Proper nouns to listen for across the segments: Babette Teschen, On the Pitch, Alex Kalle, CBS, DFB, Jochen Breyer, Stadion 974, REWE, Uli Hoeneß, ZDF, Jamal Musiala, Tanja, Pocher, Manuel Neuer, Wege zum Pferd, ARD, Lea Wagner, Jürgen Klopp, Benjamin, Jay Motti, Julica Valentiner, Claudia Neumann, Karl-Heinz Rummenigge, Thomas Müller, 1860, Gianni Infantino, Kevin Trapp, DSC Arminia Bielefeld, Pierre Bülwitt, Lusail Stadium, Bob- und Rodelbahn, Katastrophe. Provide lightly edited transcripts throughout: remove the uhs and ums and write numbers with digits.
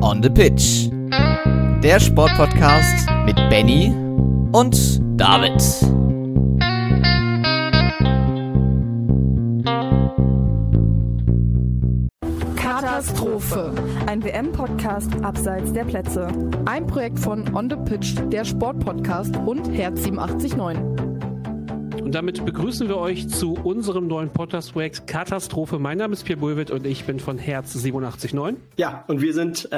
On the Pitch, der Sportpodcast mit Benny und David. Katastrophe, ein WM-Podcast abseits der Plätze. Ein Projekt von On the Pitch, der Sportpodcast und Herz 87.9. Und damit begrüßen wir euch zu unserem neuen Podcast-Projekt Katastrophe. Mein Name ist Pierre Bülwitt und ich bin von Herz 87.9. Ja, und wir sind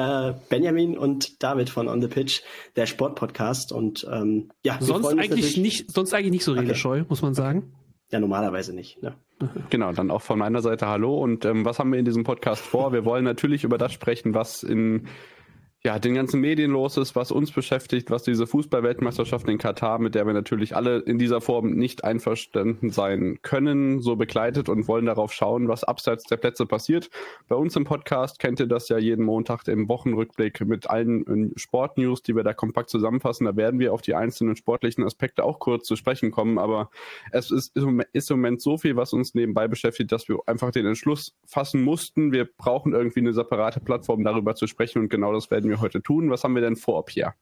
Benjamin und David von On the Pitch, der Sportpodcast. Und sonst eigentlich nicht so redescheu, okay, muss man sagen. Ja, normalerweise nicht. Ne? Genau, dann auch von meiner Seite hallo. Und was haben wir in diesem Podcast vor? Wir wollen natürlich über das sprechen, was in den ganzen Medien los ist, was uns beschäftigt, was diese Fußball-Weltmeisterschaft in Katar, mit der wir natürlich alle in dieser Form nicht einverstanden sein können, so begleitet, und wollen darauf schauen, was abseits der Plätze passiert. Bei uns im Podcast kennt ihr das ja jeden Montag im Wochenrückblick mit allen Sportnews, die wir da kompakt zusammenfassen. Da werden wir auf die einzelnen sportlichen Aspekte auch kurz zu sprechen kommen, aber es ist im Moment so viel, was uns nebenbei beschäftigt, dass wir einfach den Entschluss fassen mussten. Wir brauchen irgendwie eine separate Plattform, darüber zu sprechen, und genau das werden wir heute tun. Was haben wir denn vor, Pierre?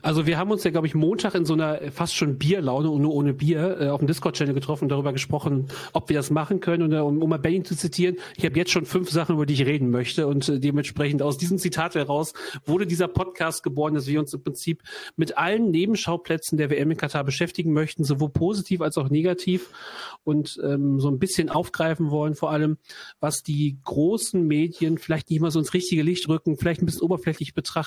Also wir haben uns ja, glaube ich, Montag in so einer fast schon Bierlaune und nur ohne Bier auf dem Discord-Channel getroffen und darüber gesprochen, ob wir das machen können. Und um mal Benny zu zitieren, ich habe jetzt schon 5 Sachen, über die ich reden möchte, und dementsprechend aus diesem Zitat heraus wurde dieser Podcast geboren, dass wir uns im Prinzip mit allen Nebenschauplätzen der WM in Katar beschäftigen möchten, sowohl positiv als auch negativ, und so ein bisschen aufgreifen wollen, vor allem, was die großen Medien vielleicht nicht mal so ins richtige Licht rücken, vielleicht ein bisschen oberflächlich betrachten.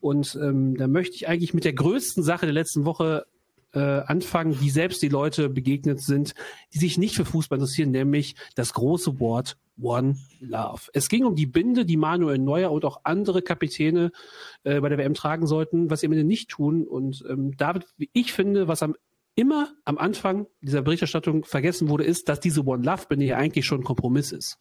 Und da möchte ich eigentlich mit der größten Sache der letzten Woche anfangen, die selbst die Leute begegnet sind, die sich nicht für Fußball interessieren, nämlich das große Wort One Love. Es ging um die Binde, die Manuel Neuer und auch andere Kapitäne bei der WM tragen sollten, was sie am Ende nicht tun. Und David, wie ich finde, was immer am Anfang dieser Berichterstattung vergessen wurde, ist, dass diese One Love-Binde ja eigentlich schon ein Kompromiss ist.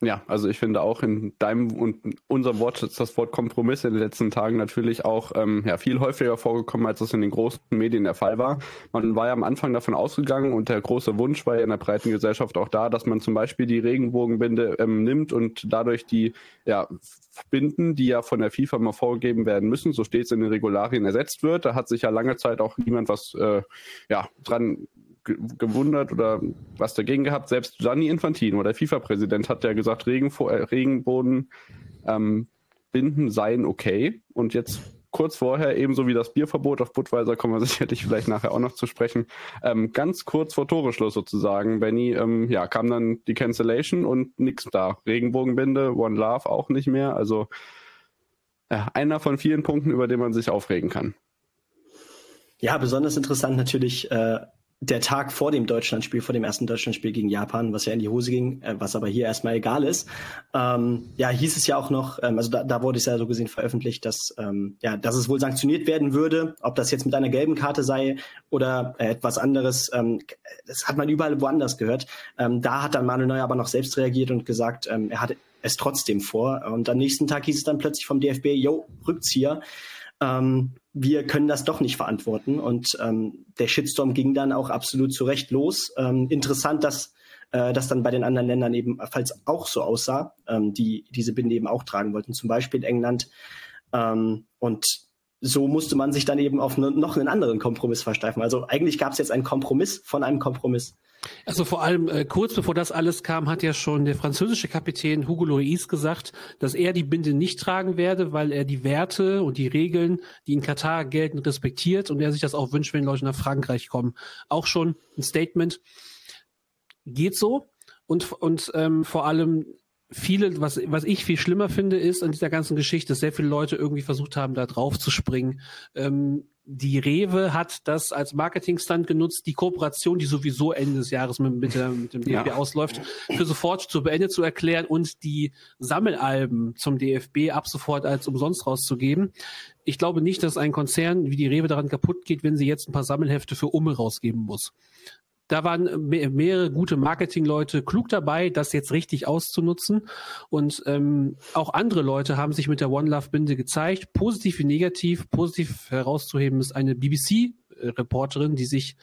Ja, also ich finde auch in deinem und unserem Wort, das Wort Kompromiss in den letzten Tagen natürlich auch viel häufiger vorgekommen, als es in den großen Medien der Fall war. Man war ja am Anfang davon ausgegangen, und der große Wunsch war ja in der breiten Gesellschaft auch da, dass man zum Beispiel die Regenbogenbinde nimmt und dadurch die Binden, die ja von der FIFA mal vorgegeben werden müssen, so steht es in den Regularien, ersetzt wird. Da hat sich ja lange Zeit auch niemand was dran gewundert oder was dagegen gehabt. Selbst Gianni Infantino, der FIFA-Präsident, hat ja gesagt, Regenbogenbinden seien okay. Und jetzt kurz vorher, ebenso wie das Bierverbot auf Budweiser, kommen wir sicherlich vielleicht nachher auch noch zu sprechen, ganz kurz vor Toreschluss sozusagen, Benny, kam dann die Cancellation und nichts da. Regenbogenbinde, One Love auch nicht mehr. Also einer von vielen Punkten, über den man sich aufregen kann. Ja, besonders interessant natürlich der Tag vor dem Deutschlandspiel, vor dem ersten Deutschlandspiel gegen Japan, was ja in die Hose ging, was aber hier erstmal egal ist, hieß es ja auch noch, also da wurde es ja so gesehen veröffentlicht, dass es wohl sanktioniert werden würde, ob das jetzt mit einer gelben Karte sei oder etwas anderes, das hat man überall woanders gehört. Da hat dann Manuel Neuer aber noch selbst reagiert und gesagt, er hatte es trotzdem vor, und am nächsten Tag hieß es dann plötzlich vom DFB, Rückzieher, wir können das doch nicht verantworten, und der Shitstorm ging dann auch absolut zu Recht los. Interessant, dass das dann bei den anderen Ländern ebenfalls auch so aussah, die diese Binde eben auch tragen wollten, zum Beispiel England. Und so musste man sich dann eben auf noch einen anderen Kompromiss versteifen. Also eigentlich gab es jetzt einen Kompromiss von einem Kompromiss. Also vor allem kurz bevor das alles kam, hat ja schon der französische Kapitän Hugo Lloris gesagt, dass er die Binde nicht tragen werde, weil er die Werte und die Regeln, die in Katar gelten, respektiert, und er sich das auch wünscht, wenn Leute nach Frankreich kommen. Auch schon ein Statement. Geht so. Und vor allem viele, was ich viel schlimmer finde, ist an dieser ganzen Geschichte, dass sehr viele Leute irgendwie versucht haben, da drauf zu springen. Die REWE hat das als Marketingstunt genutzt, die Kooperation, die sowieso Ende des Jahres mit dem DFB ausläuft, für sofort zu beendet zu erklären und die Sammelalben zum DFB ab sofort als umsonst rauszugeben. Ich glaube nicht, dass ein Konzern wie die REWE daran kaputt geht, wenn sie jetzt ein paar Sammelhefte für Umme rausgeben muss. Da waren mehrere gute Marketingleute klug dabei, das jetzt richtig auszunutzen. Und auch andere Leute haben sich mit der One Love Binde gezeigt. Positiv wie negativ. Positiv herauszuheben ist eine BBC Reporterin, die sich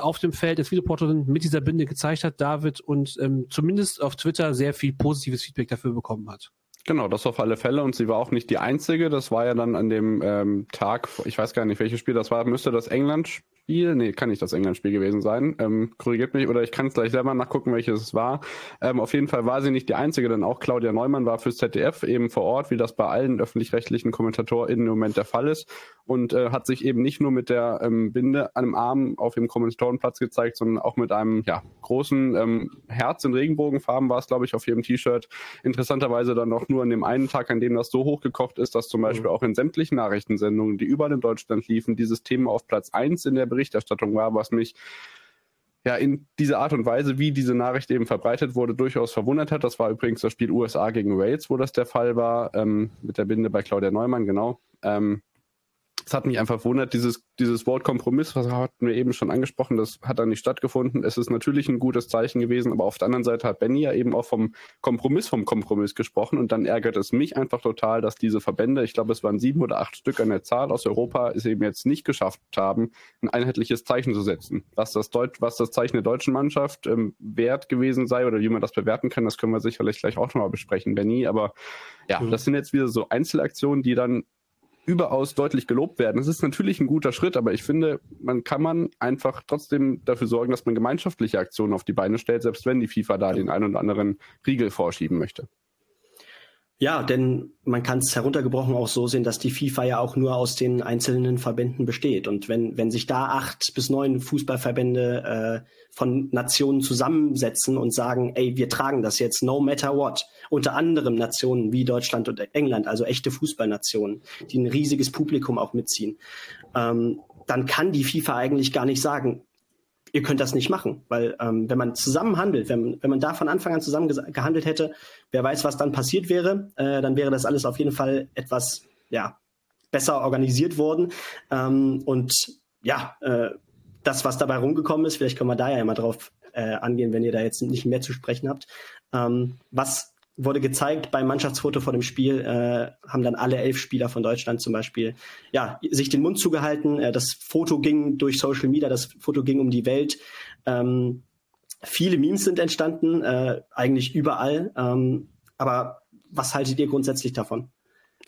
auf dem Feld als Videoreporterin mit dieser Binde gezeigt hat, David, und zumindest auf Twitter sehr viel positives Feedback dafür bekommen hat. Genau, das auf alle Fälle, und sie war auch nicht die Einzige. Das war ja dann an dem Tag, ich weiß gar nicht, welches Spiel das war, müsste das England-Spiel, nee, kann nicht das England-Spiel gewesen sein, korrigiert mich, oder ich kann es gleich selber nachgucken, welches es war. Auf jeden Fall war sie nicht die Einzige, denn auch Claudia Neumann war fürs ZDF eben vor Ort, wie das bei allen öffentlich-rechtlichen KommentatorInnen im Moment der Fall ist, und hat sich eben nicht nur mit der Binde an dem Arm auf dem Kommentatorenplatz gezeigt, sondern auch mit einem großen Herz in Regenbogenfarben war es, glaube ich, auf jedem T-Shirt. Interessanterweise dann noch nur an dem einen Tag, an dem das so hochgekocht ist, dass zum Beispiel auch in sämtlichen Nachrichtensendungen, die überall in Deutschland liefen, dieses Thema auf Platz 1 in der Berichterstattung war, was mich in dieser Art und Weise, wie diese Nachricht eben verbreitet wurde, durchaus verwundert hat. Das war übrigens das Spiel USA gegen Wales, wo das der Fall war, mit der Binde bei Claudia Neumann, genau. Es hat mich einfach verwundert, dieses Wort Kompromiss, was hatten wir eben schon angesprochen, das hat dann nicht stattgefunden. Es ist natürlich ein gutes Zeichen gewesen, aber auf der anderen Seite hat Benny ja eben auch vom Kompromiss gesprochen, und dann ärgert es mich einfach total, dass diese Verbände, ich glaube es waren 7 oder 8 Stück an der Zahl aus Europa, es eben jetzt nicht geschafft haben, ein einheitliches Zeichen zu setzen. Was das Zeichen der deutschen Mannschaft wert gewesen sei oder wie man das bewerten kann, das können wir sicherlich gleich auch nochmal besprechen, Benny. Aber das sind jetzt wieder so Einzelaktionen, die dann überaus deutlich gelobt werden. Das ist natürlich ein guter Schritt, aber ich finde, man kann einfach trotzdem dafür sorgen, dass man gemeinschaftliche Aktionen auf die Beine stellt, selbst wenn die FIFA da den einen oder anderen Riegel vorschieben möchte. Ja, denn man kann es heruntergebrochen auch so sehen, dass die FIFA ja auch nur aus den einzelnen Verbänden besteht. Und wenn sich da 8 bis 9 Fußballverbände von Nationen zusammensetzen und sagen, ey, wir tragen das jetzt no matter what, unter anderem Nationen wie Deutschland und England, also echte Fußballnationen, die ein riesiges Publikum auch mitziehen, dann kann die FIFA eigentlich gar nicht sagen, ihr könnt das nicht machen, weil wenn man zusammen handelt, wenn man da von Anfang an zusammen gehandelt hätte, wer weiß, was dann passiert wäre, dann wäre das alles auf jeden Fall etwas besser organisiert worden. Das, was dabei rumgekommen ist, vielleicht können wir da ja immer drauf angehen, wenn ihr da jetzt nicht mehr zu sprechen habt. Was wurde gezeigt beim Mannschaftsfoto vor dem Spiel, haben dann alle 11 Spieler von Deutschland zum Beispiel sich den Mund zugehalten. Das Foto ging durch Social Media, das Foto ging um die Welt. Viele Memes sind entstanden, eigentlich überall. Aber was haltet ihr grundsätzlich davon?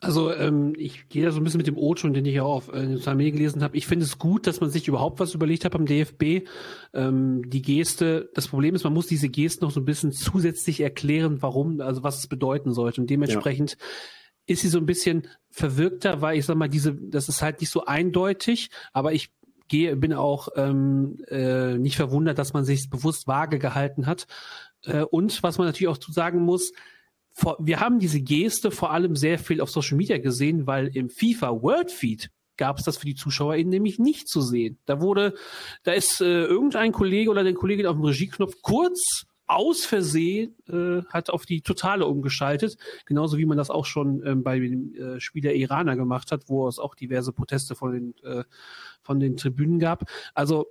Also ich gehe da so ein bisschen mit dem O-Ton, den ich ja auch auf Social Media gelesen habe. Ich finde es gut, dass man sich überhaupt was überlegt hat beim DFB. Die Geste, das Problem ist, man muss diese Geste noch so ein bisschen zusätzlich erklären, warum, also was es bedeuten sollte. Und dementsprechend ist sie so ein bisschen verwirkter, weil ich sag mal, das ist halt nicht so eindeutig, aber ich bin auch nicht verwundert, dass man sich bewusst vage gehalten hat. Und was man natürlich auch zu sagen muss, wir haben diese Geste vor allem sehr viel auf Social Media gesehen, weil im FIFA World Feed gab es das für die ZuschauerInnen nämlich nicht zu sehen. Da ist irgendein Kollege oder eine Kollegin auf dem Regieknopf kurz aus Versehen hat auf die Totale umgeschaltet. Genauso wie man das auch schon bei dem Spiel der Iraner gemacht hat, wo es auch diverse Proteste von den Tribünen gab. Also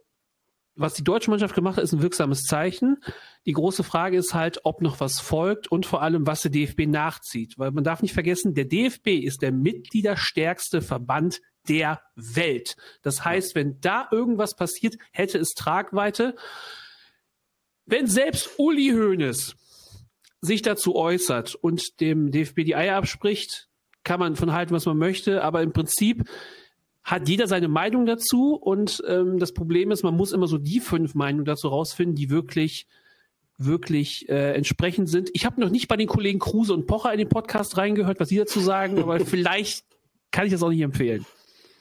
was die deutsche Mannschaft gemacht hat, ist ein wirksames Zeichen. Die große Frage ist halt, ob noch was folgt und vor allem, was der DFB nachzieht. Weil man darf nicht vergessen, der DFB ist der mitgliederstärkste Verband der Welt. Das heißt, wenn da irgendwas passiert, hätte es Tragweite. Wenn selbst Uli Hoeneß sich dazu äußert und dem DFB die Eier abspricht, kann man von halten, was man möchte, aber im Prinzip hat jeder seine Meinung dazu, und das Problem ist, man muss immer so die 5 Meinungen dazu rausfinden, die wirklich entsprechend sind. Ich habe noch nicht bei den Kollegen Kruse und Pocher in den Podcast reingehört, was sie dazu sagen, aber vielleicht kann ich das auch nicht empfehlen.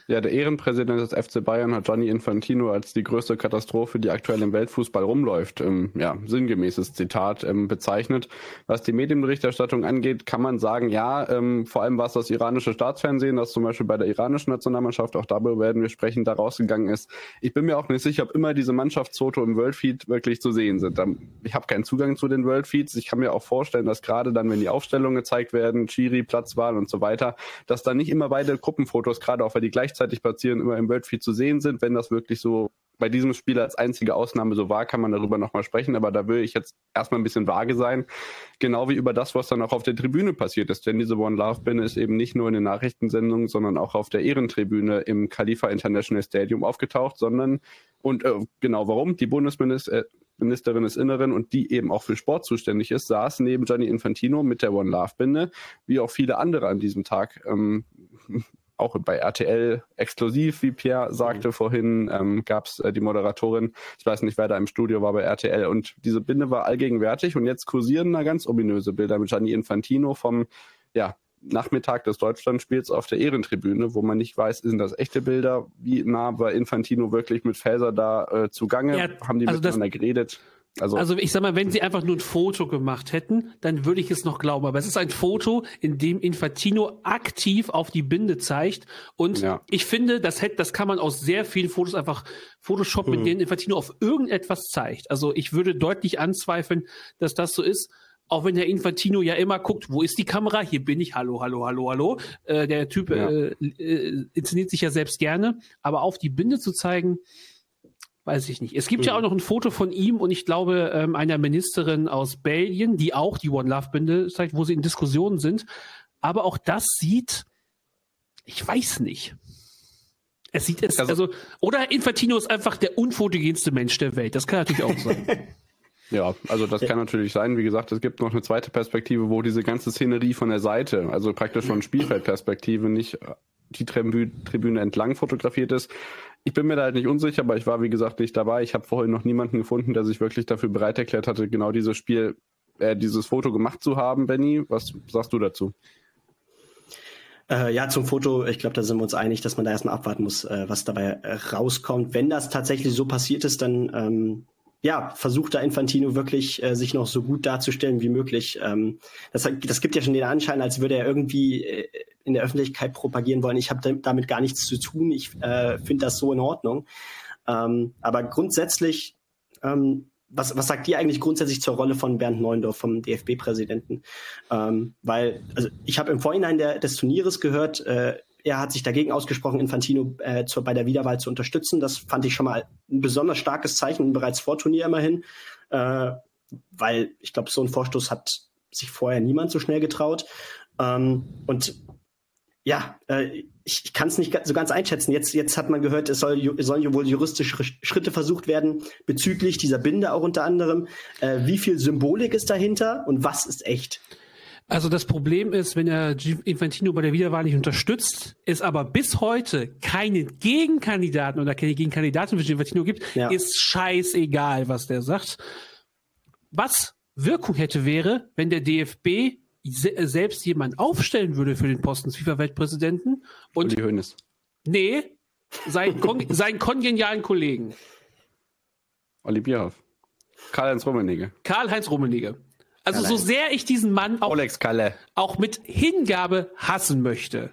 Ja, der Ehrenpräsident des FC Bayern hat Gianni Infantino als die größte Katastrophe, die aktuell im Weltfußball rumläuft, sinngemäßes Zitat bezeichnet. Was die Medienberichterstattung angeht, kann man sagen, vor allem war es das iranische Staatsfernsehen, das zum Beispiel bei der iranischen Nationalmannschaft, auch darüber werden wir sprechen, da rausgegangen ist. Ich bin mir auch nicht sicher, ob immer diese Mannschaftsfoto im Worldfeed wirklich zu sehen sind. Ich habe keinen Zugang zu den Worldfeeds. Ich kann mir auch vorstellen, dass gerade dann, wenn die Aufstellungen gezeigt werden, Schiri, Platzwahl und so weiter, dass da nicht immer beide Gruppenfotos, gerade auch weil die gleichzeitig platzieren, immer im Worldfeed zu sehen sind. Wenn das wirklich so bei diesem Spiel als einzige Ausnahme so war, kann man darüber nochmal sprechen, aber da will ich jetzt erstmal ein bisschen vage sein, genau wie über das, was dann auch auf der Tribüne passiert ist, denn diese One-Love-Binde ist eben nicht nur in den Nachrichtensendungen, sondern auch auf der Ehrentribüne im Khalifa International Stadium aufgetaucht, sondern, und genau warum, die Bundesministerin des Inneren und die eben auch für Sport zuständig ist, saß neben Gianni Infantino mit der One-Love-Binde, wie auch viele andere an diesem Tag, auch bei RTL exklusiv, wie Pierre sagte vorhin, gab es die Moderatorin, ich weiß nicht, wer da im Studio war bei RTL, und diese Binde war allgegenwärtig und jetzt kursieren da ganz ominöse Bilder mit Gianni Infantino vom Nachmittag des Deutschlandspiels auf der Ehrentribüne, wo man nicht weiß, sind das echte Bilder, wie nah war Infantino wirklich mit Faeser da zugange, haben die also miteinander geredet? Also ich sag mal, wenn sie einfach nur ein Foto gemacht hätten, dann würde ich es noch glauben. Aber es ist ein Foto, in dem Infantino aktiv auf die Binde zeigt. Und ich finde, das kann man aus sehr vielen Fotos einfach Photoshop, mit denen Infantino auf irgendetwas zeigt. Also ich würde deutlich anzweifeln, dass das so ist. Auch wenn der Infantino ja immer guckt, wo ist die Kamera? Hier bin ich, hallo. Der Typ inszeniert sich ja selbst gerne. Aber auf die Binde zu zeigen... Weiß ich nicht. Es gibt ja auch noch ein Foto von ihm und ich glaube einer Ministerin aus Belgien, die auch die One-Love-Binde zeigt, wo sie in Diskussionen sind. Aber auch das sieht, ich weiß nicht. Es sieht es, also oder Infantino ist einfach der unfotogenste Mensch der Welt. Das kann natürlich auch sein. Ja, also das kann natürlich sein. Wie gesagt, es gibt noch eine zweite Perspektive, wo diese ganze Szenerie von der Seite, also praktisch von Spielfeldperspektive, nicht die Tribüne entlang fotografiert ist. Ich bin mir da halt nicht unsicher, aber ich war, wie gesagt, nicht dabei. Ich habe vorhin noch niemanden gefunden, der sich wirklich dafür bereit erklärt hatte, genau dieses Spiel, dieses Foto gemacht zu haben. Benni, was sagst du dazu? Ja, zum Foto, ich glaube, da sind wir uns einig, dass man da erstmal abwarten muss, was dabei rauskommt. Wenn das tatsächlich so passiert ist, dann versucht da Infantino wirklich, sich noch so gut darzustellen wie möglich. Das gibt ja schon den Anschein, als würde er irgendwie in der Öffentlichkeit propagieren wollen. Ich habe damit gar nichts zu tun. Ich finde das so in Ordnung. Aber grundsätzlich, was sagt ihr eigentlich grundsätzlich zur Rolle von Bernd Neuendorf, vom DFB-Präsidenten? Weil ich habe im Vorhinein des Turnieres gehört, er hat sich dagegen ausgesprochen, Infantino bei der Wiederwahl zu unterstützen. Das fand ich schon mal ein besonders starkes Zeichen, bereits vor Turnier immerhin. Weil ich glaube, so einen Vorstoß hat sich vorher niemand so schnell getraut. Ich kann es nicht so ganz einschätzen. Jetzt hat man gehört, sollen wohl juristische Schritte versucht werden, bezüglich dieser Binde auch unter anderem. Wie viel Symbolik ist dahinter und was ist echt? Also das Problem ist, wenn er Infantino bei der Wiederwahl nicht unterstützt, es aber bis heute keine Gegenkandidaten oder keine Gegenkandidaten für Infantino gibt, ist scheißegal, was der sagt. Was Wirkung hätte wäre, wenn der DFB selbst jemanden aufstellen würde für den Posten des FIFA-Weltpräsidenten und Uli Hoeneß. Nee, seinen kongenialen Kollegen. Olli Bierhoff. Karl-Heinz Rummenigge. Also so sehr ich diesen Mann auch, Alex Kalle, auch mit Hingabe hassen möchte,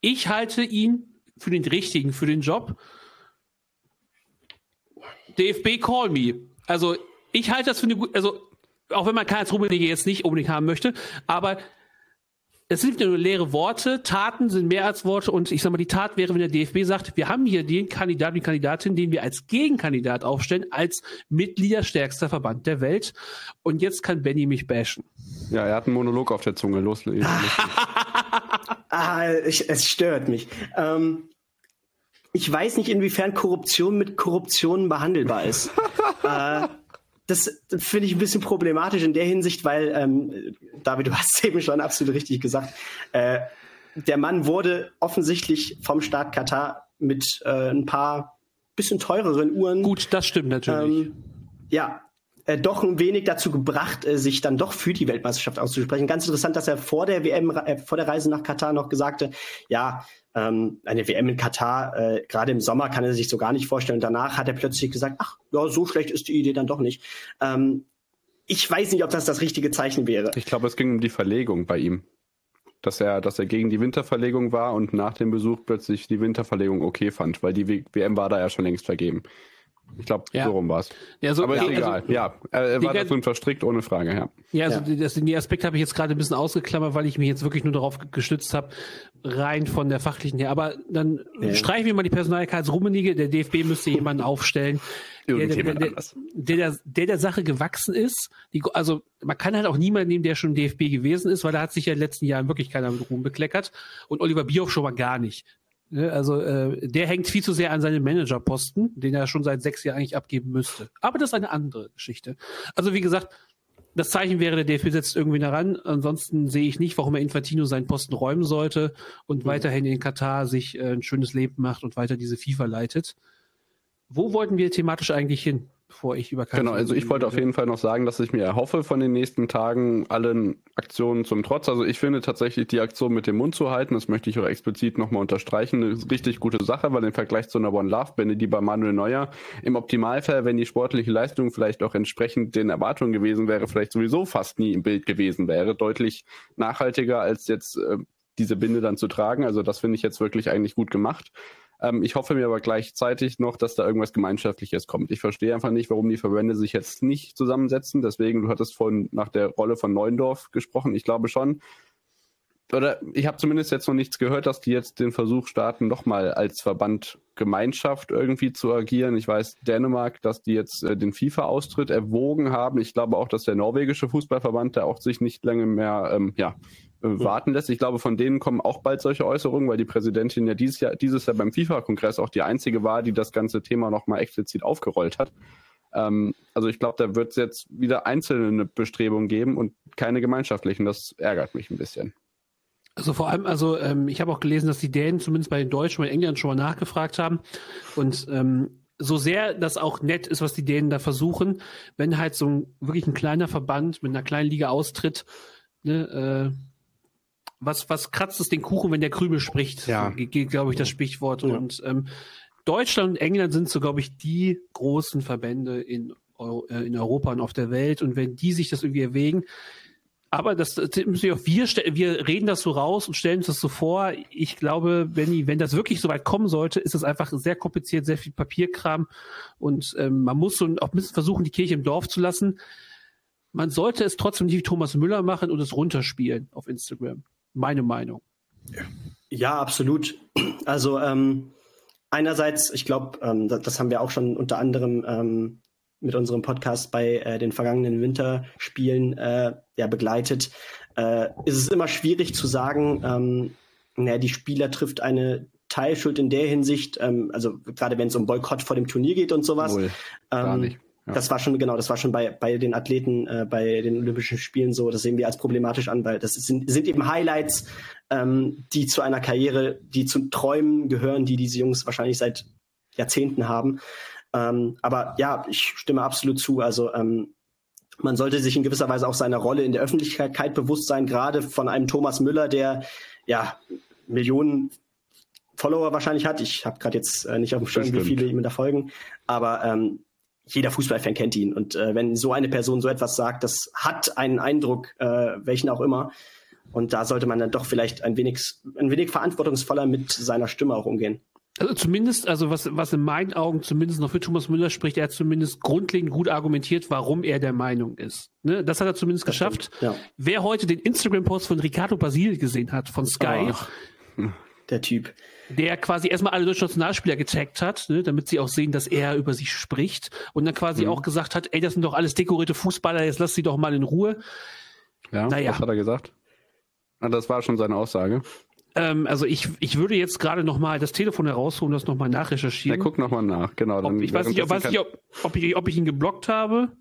ich halte ihn für den Richtigen, für den Job. DFB, call me. Also ich halte das für eine gute, also auch wenn man Karl-Heinz Rummenigge jetzt nicht unbedingt haben möchte, aber es sind nur leere Worte, Taten sind mehr als Worte und ich sag mal, die Tat wäre, wenn der DFB sagt, wir haben hier den Kandidaten, die Kandidatin, den wir als Gegenkandidat aufstellen, als mitgliederstärkster Verband der Welt und jetzt kann Benni mich bashen. Ja, er hat einen Monolog auf der Zunge, loslegen. Es stört mich. Ich weiß nicht, inwiefern Korruption mit Korruption behandelbar ist. Das finde ich ein bisschen problematisch in der Hinsicht, weil, David, du hast es eben schon absolut richtig gesagt, der Mann wurde offensichtlich vom Staat Katar mit ein paar bisschen teureren Uhren. Gut, das stimmt natürlich. Doch ein wenig dazu gebracht, sich dann doch für die Weltmeisterschaft auszusprechen. Ganz interessant, dass er vor der WM, vor der Reise nach Katar noch gesagte, eine WM in Katar, gerade im Sommer kann er sich so gar nicht vorstellen. Und danach hat er plötzlich gesagt, so schlecht ist die Idee dann doch nicht. Ich weiß nicht, ob das richtige Zeichen wäre. Ich glaube, es ging um die Verlegung bei ihm. Dass er gegen die Winterverlegung war und nach dem Besuch plötzlich die Winterverlegung okay fand, weil die WM war da ja schon längst vergeben. Ich glaube, so rum war es. Ja, so, aber ist egal. Also, ja, er war dazu verstrickt, ohne Frage. Ja, also den Aspekt habe ich jetzt gerade ein bisschen ausgeklammert, weil ich mich jetzt wirklich nur darauf gestützt habe, rein von der fachlichen her. Aber dann streichen wir mal die Personalkarte Rummenigge. Der DFB müsste jemanden aufstellen, der Sache gewachsen ist. Also man kann halt auch niemanden nehmen, der schon im DFB gewesen ist, weil da hat sich ja in den letzten Jahren wirklich keiner mit Ruhm bekleckert. Und Olli Bierhoff schon mal gar nicht. Also der hängt viel zu sehr an seinen Managerposten, den er schon seit 6 Jahren eigentlich abgeben müsste. Aber das ist eine andere Geschichte. Also wie gesagt, das Zeichen wäre, der DFB setzt irgendwie daran. Ansonsten sehe ich nicht, warum er Infantino seinen Posten räumen sollte und weiterhin in Katar sich ein schönes Leben macht und weiter diese FIFA leitet. Wo wollten wir thematisch eigentlich hin, bevor ich über Katar... Genau, also ich wollte auf jeden Fall noch sagen, dass ich mir erhoffe von den nächsten Tagen, allen Aktionen zum Trotz. Also ich finde tatsächlich, die Aktion mit dem Mund zu halten, das möchte ich auch explizit nochmal unterstreichen, eine richtig gute Sache, weil im Vergleich zu einer One-Love-Binde, die bei Manuel Neuer im Optimalfall, wenn die sportliche Leistung vielleicht auch entsprechend den Erwartungen gewesen wäre, vielleicht sowieso fast nie im Bild gewesen wäre, deutlich nachhaltiger als jetzt diese Binde dann zu tragen. Also das finde ich jetzt wirklich eigentlich gut gemacht. Ich hoffe mir aber gleichzeitig noch, dass da irgendwas Gemeinschaftliches kommt. Ich verstehe einfach nicht, warum die Verbände sich jetzt nicht zusammensetzen. Deswegen, du hattest vorhin nach der Rolle von Neuendorf gesprochen. Ich glaube schon, oder ich habe zumindest jetzt noch nichts gehört, dass die jetzt den Versuch starten, nochmal als Verband Gemeinschaft irgendwie zu agieren. Ich weiß, Dänemark, dass die jetzt den FIFA-Austritt erwogen haben. Ich glaube auch, dass der norwegische Fußballverband da auch sich nicht lange mehr warten lässt. Ich glaube, von denen kommen auch bald solche Äußerungen, weil die Präsidentin ja dieses Jahr beim FIFA-Kongress auch die einzige war, die das ganze Thema nochmal explizit aufgerollt hat. Also ich glaube, da wird es jetzt wieder einzelne Bestrebungen geben und keine gemeinschaftlichen. Das ärgert mich ein bisschen. Also vor allem, ich habe auch gelesen, dass die Dänen zumindest bei den Deutschen und Engländern schon mal nachgefragt haben. Und so sehr das auch nett ist, was die Dänen da versuchen, wenn halt so ein wirklich ein kleiner Verband mit einer kleinen Liga austritt, was kratzt es den Kuchen, wenn der Krümel spricht? Ja. Geht, glaube ich, das Sprichwort. Ja. Und Deutschland und England sind so, glaube ich, die großen Verbände in Europa und auf der Welt. Und wenn die sich das irgendwie erwägen, aber das müssen wir auch, wir reden das so raus und stellen uns das so vor. Ich glaube, wenn das wirklich so weit kommen sollte, ist das einfach sehr kompliziert, sehr viel Papierkram. Und man muss so auch ein bisschen versuchen, die Kirche im Dorf zu lassen. Man sollte es trotzdem nicht wie Thomas Müller machen und es runterspielen auf Instagram. Meine Meinung. Ja, absolut. Also einerseits, ich glaube, das haben wir auch schon unter anderem mit unserem Podcast bei den vergangenen Winterspielen begleitet, ist es immer schwierig zu sagen, die Spieler trifft eine Teilschuld in der Hinsicht, also gerade wenn es um Boykott vor dem Turnier geht und sowas. Null, gar nicht. Ja. Das war schon bei den Athleten, bei den Olympischen Spielen so, das sehen wir als problematisch an, weil das sind eben Highlights, die zu einer Karriere, die zu Träumen gehören, die diese Jungs wahrscheinlich seit Jahrzehnten haben. Aber ja, ich stimme absolut zu. Also man sollte sich in gewisser Weise auch seiner Rolle in der Öffentlichkeit bewusst sein, gerade von einem Thomas Müller, der Millionen Follower wahrscheinlich hat. Ich habe gerade jetzt nicht auf dem Schirm, wie viele ihm da folgen, aber jeder Fußballfan kennt ihn. Und wenn so eine Person so etwas sagt, das hat einen Eindruck, welchen auch immer. Und da sollte man dann doch vielleicht ein wenig verantwortungsvoller mit seiner Stimme auch umgehen. Also zumindest, was in meinen Augen zumindest noch für Thomas Müller spricht, er hat zumindest grundlegend gut argumentiert, warum er der Meinung ist. Ne? Das hat er zumindest geschafft. Ja. Wer heute den Instagram-Post von Ricardo Basile gesehen hat, von Sky, der Typ, der quasi erstmal alle deutschen Nationalspieler getaggt hat, ne, damit sie auch sehen, dass er über sich spricht und dann quasi auch gesagt hat, ey, das sind doch alles dekorierte Fußballer, jetzt lass sie doch mal in Ruhe. Ja, was hat er gesagt? Das war schon seine Aussage. Also ich würde jetzt gerade nochmal das Telefon herausholen, das nochmal nachrecherchieren. Ja, guck nochmal nach, genau. Dann ich weiß nicht, ob ich ihn geblockt habe.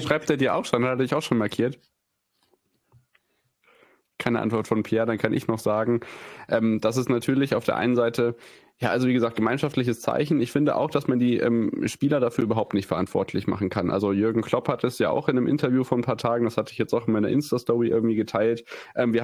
Schreibt er dir auch schon, hat er dich auch schon markiert? Keine Antwort von Pierre, dann kann ich noch sagen, das ist natürlich auf der einen Seite, ja, also wie gesagt, gemeinschaftliches Zeichen. Ich finde auch, dass man die Spieler dafür überhaupt nicht verantwortlich machen kann. Also Jürgen Klopp hat es ja auch in einem Interview vor ein paar Tagen, das hatte ich jetzt auch in meiner Insta-Story irgendwie geteilt. Wie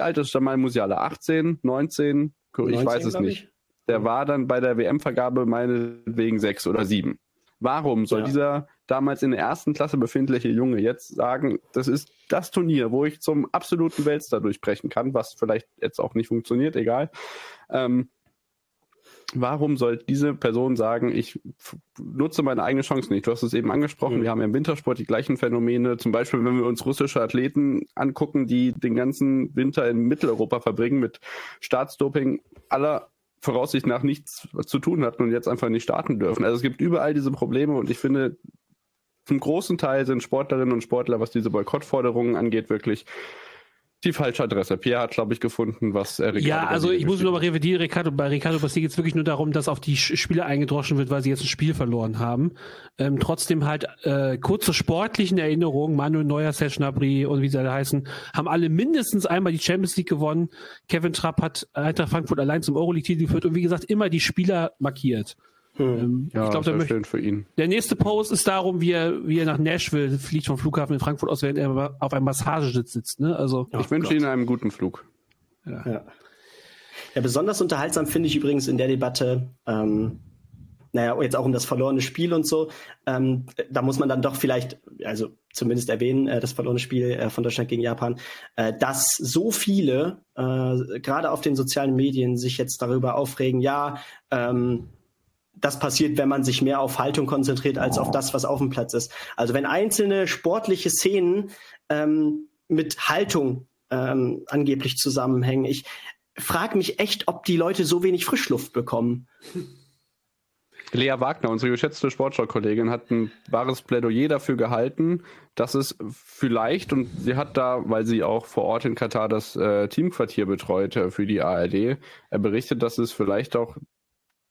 alt ist Jamal Musiala? 18, 19? Ich weiß es nicht. Der war dann bei der WM-Vergabe meinetwegen 6 oder 7. Warum soll dieser damals in der ersten Klasse befindliche Junge jetzt sagen, das ist das Turnier, wo ich zum absoluten Weltstar durchbrechen kann, was vielleicht jetzt auch nicht funktioniert, egal. Warum soll diese Person sagen, ich nutze meine eigene Chance nicht? Du hast es eben angesprochen, wir haben ja im Wintersport die gleichen Phänomene. Zum Beispiel, wenn wir uns russische Athleten angucken, die den ganzen Winter in Mitteleuropa verbringen mit Staatsdoping aller Voraussicht nach nichts zu tun hatten und jetzt einfach nicht starten dürfen. Also es gibt überall diese Probleme und ich finde, zum großen Teil sind Sportlerinnen und Sportler, was diese Boykottforderungen angeht, wirklich die falsche Adresse. Pierre hat, glaube ich, gefunden, was Ricardo Basile. Ja, also ich muss nochmal revidieren. Bei Ricardo Basile geht es wirklich nur darum, dass auf die Spieler eingedroschen wird, weil sie jetzt ein Spiel verloren haben. Trotzdem halt kurz zur sportlichen Erinnerung, Manuel Neuer, Serge Gnabry und wie sie alle heißen, haben alle mindestens einmal die Champions League gewonnen. Kevin Trapp hat Eintracht Frankfurt allein zum Euroleague-Titel geführt und wie gesagt, immer die Spieler markiert. Ja, ich glaube, da möchte für ihn. Der nächste Post ist darum, wie er nach Nashville fliegt vom Flughafen in Frankfurt aus, während er auf einem Massagesitz sitzt. Ne? Also, ich wünsche Ihnen einen guten Flug. Ja, besonders unterhaltsam finde ich übrigens in der Debatte, jetzt auch um das verlorene Spiel und so, da muss man dann doch vielleicht, also zumindest erwähnen, das verlorene Spiel von Deutschland gegen Japan, dass so viele, gerade auf den sozialen Medien, sich jetzt darüber aufregen, das passiert, wenn man sich mehr auf Haltung konzentriert, als auf das, was auf dem Platz ist. Also wenn einzelne sportliche Szenen mit Haltung angeblich zusammenhängen. Ich frage mich echt, ob die Leute so wenig Frischluft bekommen. Lea Wagner, unsere geschätzte Sportschau-Kollegin, hat ein wahres Plädoyer dafür gehalten, dass es vielleicht, und sie hat da, weil sie auch vor Ort in Katar das Teamquartier betreut für die ARD, berichtet, dass es vielleicht auch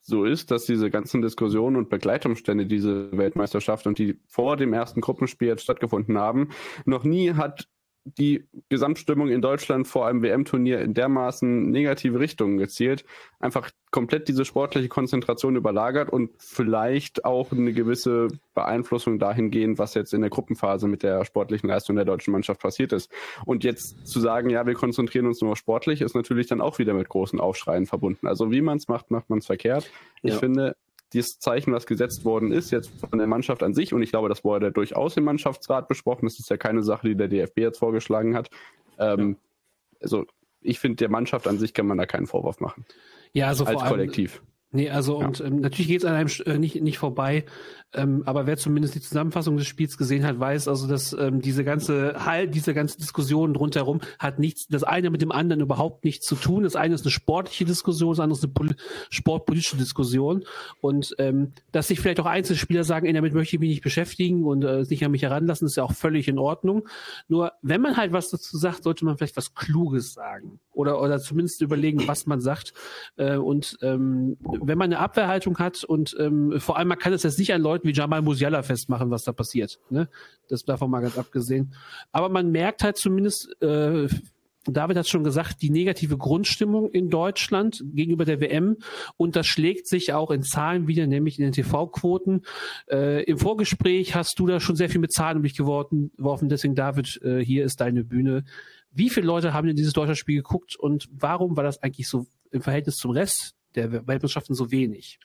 so ist, dass diese ganzen Diskussionen und Begleitumstände, diese Weltmeisterschaft und die vor dem ersten Gruppenspiel jetzt stattgefunden haben, noch nie hat die Gesamtstimmung in Deutschland vor einem WM-Turnier in dermaßen negative Richtungen gezielt, einfach komplett diese sportliche Konzentration überlagert und vielleicht auch eine gewisse Beeinflussung dahingehend, was jetzt in der Gruppenphase mit der sportlichen Leistung der deutschen Mannschaft passiert ist. Und jetzt zu sagen, ja, wir konzentrieren uns nur auf sportlich, ist natürlich dann auch wieder mit großen Aufschreien verbunden. Also wie man es macht, macht man es verkehrt. Ja. Ich finde, dieses Zeichen, was gesetzt worden ist, jetzt von der Mannschaft an sich, und ich glaube, das wurde durchaus im Mannschaftsrat besprochen, das ist ja keine Sache, die der DFB jetzt vorgeschlagen hat. Also ich finde, der Mannschaft an sich kann man da keinen Vorwurf machen. Ja, also als vor allem, Kollektiv. Nee, also und natürlich geht es an einem nicht vorbei, aber wer zumindest die Zusammenfassung des Spiels gesehen hat, weiß also, dass diese ganze Diskussion rundherum hat nichts, das eine mit dem anderen überhaupt nichts zu tun. Das eine ist eine sportliche Diskussion, das andere ist eine sportpolitische Diskussion und dass sich vielleicht auch Einzelspieler sagen, damit möchte ich mich nicht beschäftigen und es nicht an mich heranlassen, ist ja auch völlig in Ordnung. Nur wenn man halt was dazu sagt, sollte man vielleicht was Kluges sagen oder zumindest überlegen, was man sagt und wenn man eine Abwehrhaltung hat und vor allem, man kann es jetzt nicht an Leuten wie Jamal Musiala festmachen, was da passiert. Ne? Das davon mal ganz abgesehen. Aber man merkt halt zumindest, David hat es schon gesagt, die negative Grundstimmung in Deutschland gegenüber der WM und das schlägt sich auch in Zahlen wieder, nämlich in den TV-Quoten. Im Vorgespräch hast du da schon sehr viel mit Zahlen um dich geworfen, deswegen David, hier ist deine Bühne. Wie viele Leute haben denn dieses deutsche Spiel geguckt und warum war das eigentlich so im Verhältnis zum Rest der Weltmeisterschaften so wenig?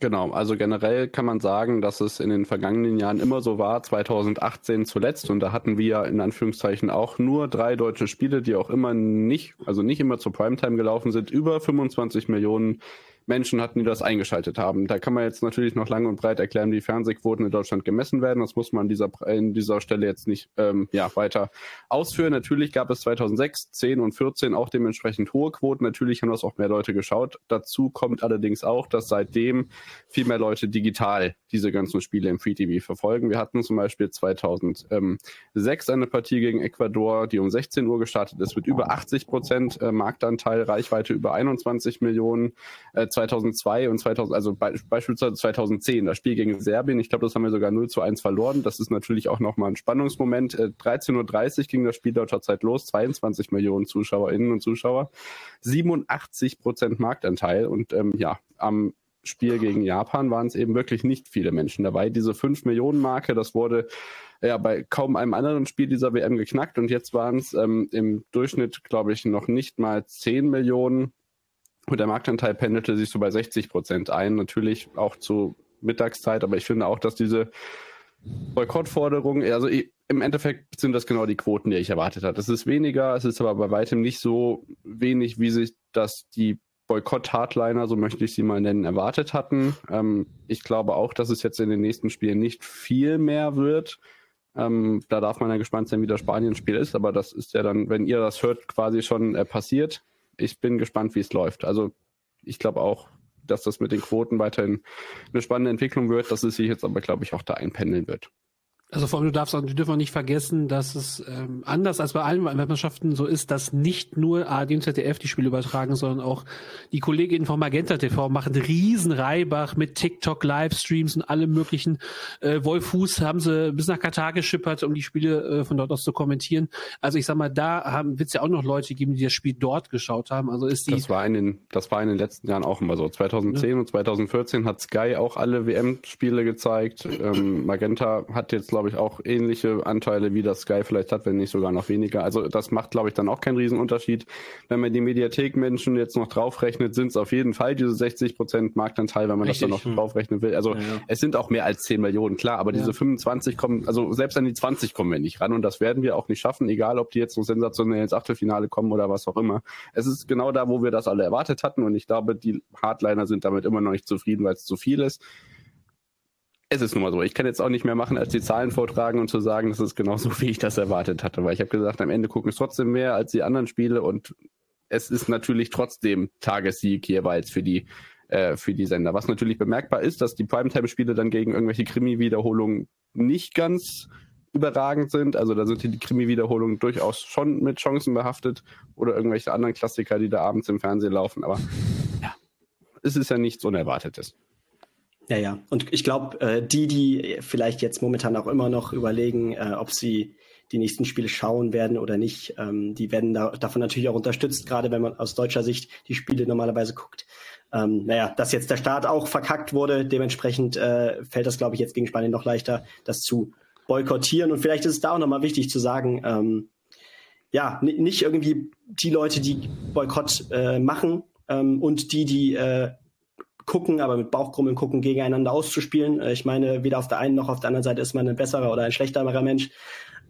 Genau, also generell kann man sagen, dass es in den vergangenen Jahren immer so war, 2018 zuletzt, und da hatten wir in Anführungszeichen auch nur 3 deutsche Spiele, die auch immer nicht immer zur Primetime gelaufen sind. Über 25 Millionen Menschen hatten, die das eingeschaltet haben. Da kann man jetzt natürlich noch lang und breit erklären, wie Fernsehquoten in Deutschland gemessen werden. Das muss man an dieser Stelle jetzt nicht weiter ausführen. Natürlich gab es 2006, 10 und 14 auch dementsprechend hohe Quoten. Natürlich haben das auch mehr Leute geschaut. Dazu kommt allerdings auch, dass seitdem viel mehr Leute digital diese ganzen Spiele im Free TV verfolgen. Wir hatten zum Beispiel 2006 eine Partie gegen Ecuador, die um 16 Uhr gestartet ist, mit über 80% Marktanteil, Reichweite über 21 Millionen. 2002 und beispielsweise 2010, das Spiel gegen Serbien, ich glaube, das haben wir sogar 0-1 verloren. Das ist natürlich auch nochmal ein Spannungsmoment. 13.30 Uhr ging das Spiel deutscher Zeit los, 22 Millionen ZuschauerInnen und Zuschauer, 87% Marktanteil und am Spiel gegen Japan waren es eben wirklich nicht viele Menschen dabei. Diese 5-Millionen-Marke, das wurde bei kaum einem anderen Spiel dieser WM geknackt und jetzt waren es im Durchschnitt, glaube ich, noch nicht mal 10 Millionen. Und der Marktanteil pendelte sich so bei 60% ein, natürlich auch zu Mittagszeit. Aber ich finde auch, dass diese Boykottforderungen, also im Endeffekt sind das genau die Quoten, die ich erwartet hatte. Es ist weniger, es ist aber bei weitem nicht so wenig, wie sich das die Boykott-Hardliner, so möchte ich sie mal nennen, erwartet hatten. Ich glaube auch, dass es jetzt in den nächsten Spielen nicht viel mehr wird. Da darf man ja gespannt sein, wie das Spanien-Spiel ist, aber das ist ja dann, wenn ihr das hört, quasi schon passiert. Ich bin gespannt, wie es läuft. Also ich glaube auch, dass das mit den Quoten weiterhin eine spannende Entwicklung wird, dass es sich jetzt aber, glaube ich, auch da einpendeln wird. Also vor allem, wir dürfen auch nicht vergessen, dass es anders als bei allen Weltmeisterschaften so ist, dass nicht nur ARD und ZDF die Spiele übertragen, sondern auch die Kolleginnen von Magenta TV machen riesen Reibach mit TikTok-Livestreams und allem möglichen. Wolfhuss haben sie bis nach Katar geschippert, um die Spiele von dort aus zu kommentieren. Also ich sag mal, da wird es ja auch noch Leute geben, die das Spiel dort geschaut haben. Also ist die. Das war in den letzten Jahren auch immer so. 2010 und 2014 hat Sky auch alle WM-Spiele gezeigt. Magenta hat jetzt, glaube ich, auch ähnliche Anteile, wie das Sky vielleicht hat, wenn nicht sogar noch weniger. Also das macht, glaube ich, dann auch keinen Riesenunterschied. Wenn man die Mediathekmenschen jetzt noch draufrechnet, sind es auf jeden Fall diese 60% Marktanteil, wenn man das dann noch draufrechnen will. Also es sind auch mehr als 10 Millionen, klar, aber diese 25 kommen, also selbst an die 20 kommen wir nicht ran und das werden wir auch nicht schaffen, egal ob die jetzt so sensationell ins Achtelfinale kommen oder was auch immer. Es ist genau da, wo wir das alle erwartet hatten und ich glaube, die Hardliner sind damit immer noch nicht zufrieden, weil es zu viel ist. Es ist nun mal so. Ich kann jetzt auch nicht mehr machen, als die Zahlen vortragen und zu sagen, das ist genau so, wie ich das erwartet hatte. Weil ich habe gesagt, am Ende gucken es trotzdem mehr als die anderen Spiele und es ist natürlich trotzdem Tagessieg jeweils für die Sender. Was natürlich bemerkbar ist, dass die Primetime-Spiele dann gegen irgendwelche Krimi-Wiederholungen nicht ganz überragend sind. Also da sind die Krimi-Wiederholungen durchaus schon mit Chancen behaftet oder irgendwelche anderen Klassiker, die da abends im Fernsehen laufen. Aber ja, es ist ja nichts Unerwartetes. Ja. Und ich glaube, die vielleicht jetzt momentan auch immer noch überlegen, ob sie die nächsten Spiele schauen werden oder nicht, die werden davon natürlich auch unterstützt, gerade wenn man aus deutscher Sicht die Spiele normalerweise guckt. Dass jetzt der Start auch verkackt wurde, dementsprechend fällt das, glaube ich, jetzt gegen Spanien noch leichter, das zu boykottieren. Und vielleicht ist es da auch nochmal wichtig zu sagen, nicht irgendwie die Leute, die Boykott machen und die gucken, aber mit Bauchkrummeln gucken, gegeneinander auszuspielen. Ich meine, weder auf der einen noch auf der anderen Seite ist man ein besserer oder ein schlechterer Mensch.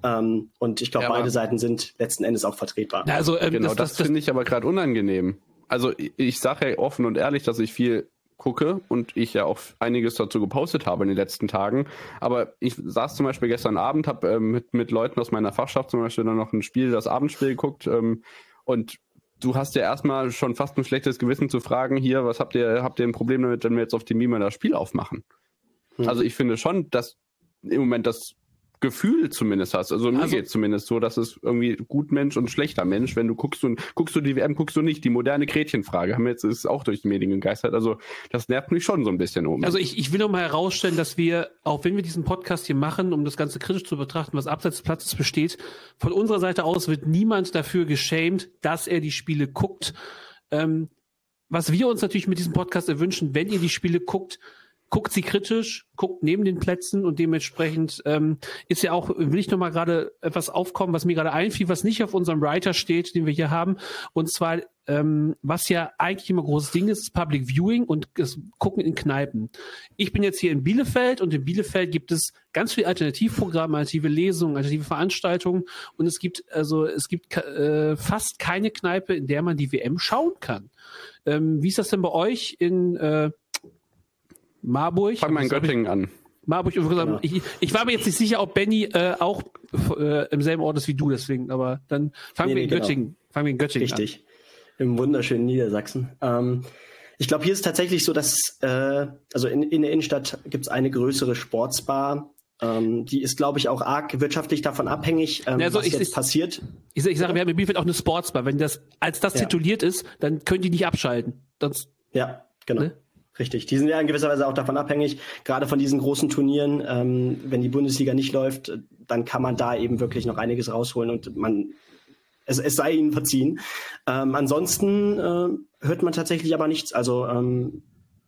Und ich glaube, beide Seiten sind letzten Endes auch vertretbar. Also, das finde ich aber gerade unangenehm. Also ich sage ja offen und ehrlich, dass ich viel gucke und ich ja auch einiges dazu gepostet habe in den letzten Tagen. Aber ich saß zum Beispiel gestern Abend, habe mit Leuten aus meiner Fachschaft zum Beispiel dann noch das Abendspiel geguckt und du hast ja erstmal schon fast ein schlechtes Gewissen zu fragen, hier, was habt ihr ein Problem damit, wenn wir jetzt auf die Meme das Spiel aufmachen? Hm. Also ich finde schon, dass im Moment das Gefühl zumindest hast. Also mir geht es zumindest so, dass es irgendwie gut Mensch und schlechter Mensch, wenn du guckst du die WM, guckst du nicht. Die moderne Gretchenfrage haben wir jetzt, ist auch durch die Medien gegeistert. Also das nervt mich schon so ein bisschen um. Also ich will nochmal herausstellen, dass wir, auch wenn wir diesen Podcast hier machen, um das Ganze kritisch zu betrachten, was abseits des Platzes besteht, von unserer Seite aus wird niemand dafür geschämt, dass er die Spiele guckt. Was wir uns natürlich mit diesem Podcast erwünschen, wenn ihr die Spiele guckt, guckt sie kritisch, guckt neben den Plätzen und dementsprechend ist ja auch, will ich nochmal gerade etwas aufkommen, was mir gerade einfiel, was nicht auf unserem Writer steht, den wir hier haben. Und zwar, was ja eigentlich immer ein großes Ding ist, Public Viewing und das Gucken in Kneipen. Ich bin jetzt hier in Bielefeld und in Bielefeld gibt es ganz viele Alternativprogramme, alternative Lesungen, alternative Veranstaltungen und es gibt fast keine Kneipe, in der man die WM schauen kann. Wie ist das denn bei euch in Marburg. Fangen wir in Göttingen an. Marburg, ich war mir jetzt nicht sicher, ob Benni auch im selben Ort ist wie du, deswegen, aber dann fangen wir in Göttingen an. Richtig, im wunderschönen Niedersachsen. Ich glaube, hier ist tatsächlich so, dass in der Innenstadt gibt es eine größere Sportsbar. Die ist, glaube ich, auch arg wirtschaftlich davon abhängig, was passiert. Ich sage, wir haben in Bielefeld auch eine Sportsbar. Wenn das als das tituliert ist, dann können die nicht abschalten. Sonst, ja, genau. Ne? Richtig, die sind ja in gewisser Weise auch davon abhängig, gerade von diesen großen Turnieren. Wenn die Bundesliga nicht läuft, dann kann man da eben wirklich noch einiges rausholen und es sei ihnen verziehen. Ansonsten hört man tatsächlich aber nichts. Also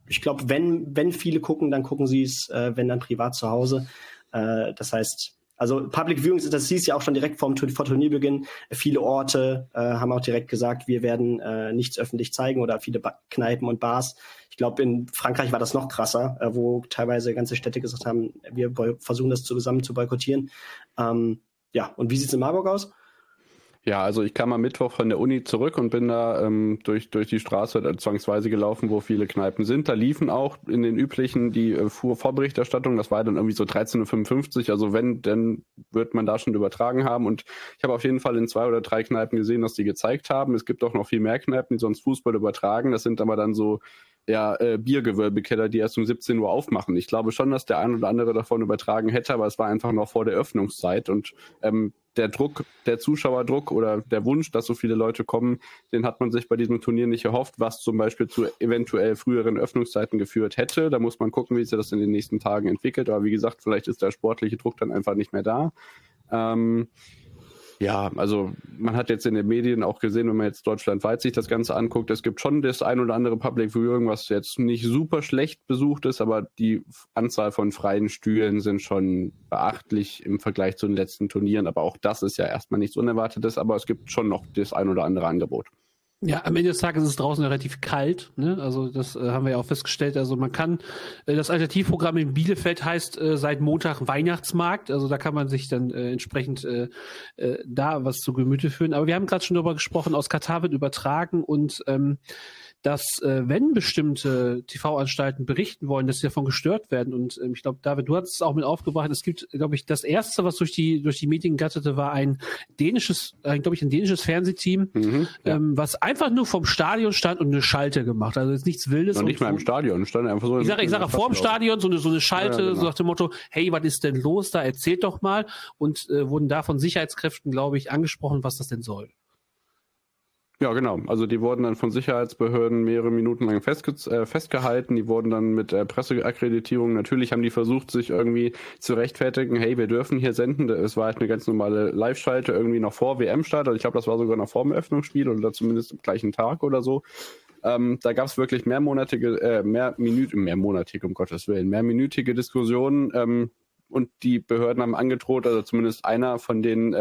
ich glaube, wenn viele gucken, dann gucken sie es, wenn dann privat zu Hause. Das heißt, also Public Viewings, das hieß ja auch schon direkt vor Turnierbeginn. Viele Orte haben auch direkt gesagt, wir werden nichts öffentlich zeigen oder viele Kneipen und Bars. Ich glaube, in Frankreich war das noch krasser, wo teilweise ganze Städte gesagt haben, wir versuchen das zusammen zu boykottieren. Und wie sieht es in Marburg aus? Ja, also ich kam am Mittwoch von der Uni zurück und bin da durch die Straße zwangsweise gelaufen, wo viele Kneipen sind. Da liefen auch in den üblichen die Vorberichterstattung. Das war dann irgendwie so 13.55 Uhr. Also wenn, dann wird man da schon übertragen haben. Und ich habe auf jeden Fall in 2 oder 3 Kneipen gesehen, dass die gezeigt haben. Es gibt auch noch viel mehr Kneipen, die sonst Fußball übertragen. Das sind aber dann so Biergewölbekeller, die erst um 17 Uhr aufmachen. Ich glaube schon, dass der ein oder andere davon übertragen hätte, aber es war einfach noch vor der Öffnungszeit. Und der Druck, der Zuschauerdruck oder der Wunsch, dass so viele Leute kommen, den hat man sich bei diesem Turnier nicht erhofft, was zum Beispiel zu eventuell früheren Öffnungszeiten geführt hätte. Da muss man gucken, wie sich das in den nächsten Tagen entwickelt. Aber wie gesagt, vielleicht ist der sportliche Druck dann einfach nicht mehr da. Ja, also man hat jetzt in den Medien auch gesehen, wenn man jetzt deutschlandweit sich das Ganze anguckt, es gibt schon das ein oder andere Public Viewing, was jetzt nicht super schlecht besucht ist, aber die Anzahl von freien Stühlen sind schon beachtlich im Vergleich zu den letzten Turnieren. Aber auch das ist ja erstmal nichts Unerwartetes, aber es gibt schon noch das ein oder andere Angebot. Ja, am Ende des Tages ist es draußen relativ kalt, ne? Also das haben wir ja auch festgestellt. Also man kann, das Alternativprogramm in Bielefeld heißt seit Montag Weihnachtsmarkt. Also da kann man sich dann entsprechend da was zu Gemüte führen. Aber wir haben gerade schon darüber gesprochen, aus Katar wird übertragen und dass wenn bestimmte TV-Anstalten berichten wollen, dass sie davon gestört werden. Und ich glaube, David, du hast es auch mit aufgebracht. Es gibt, glaube ich, das Erste, was durch die Medien gatterte, war ein dänisches Fernsehteam, was einfach nur vom Stadion stand und eine Schalte gemacht. Also jetzt nichts Wildes. Noch nicht mal im Stadion, stand einfach so. Ich sage vor dem Stadion so eine Schalte, ja, genau. So nach dem Motto, hey, was ist denn los da? Erzählt doch mal. Und wurden da von Sicherheitskräften, glaube ich, angesprochen, was das denn soll. Ja, genau. Also die wurden dann von Sicherheitsbehörden mehrere Minuten lang festgehalten. Die wurden dann mit Presseakkreditierung, natürlich haben die versucht, sich irgendwie zu rechtfertigen. Hey, wir dürfen hier senden. Es war halt eine ganz normale Live-Schalte, irgendwie noch vor WM-Start. Also ich glaube, das war sogar noch vor dem Öffnungsspiel oder zumindest am gleichen Tag oder so. Da gab es wirklich mehrminütige Diskussionen. Und die Behörden haben angedroht, also zumindest einer von den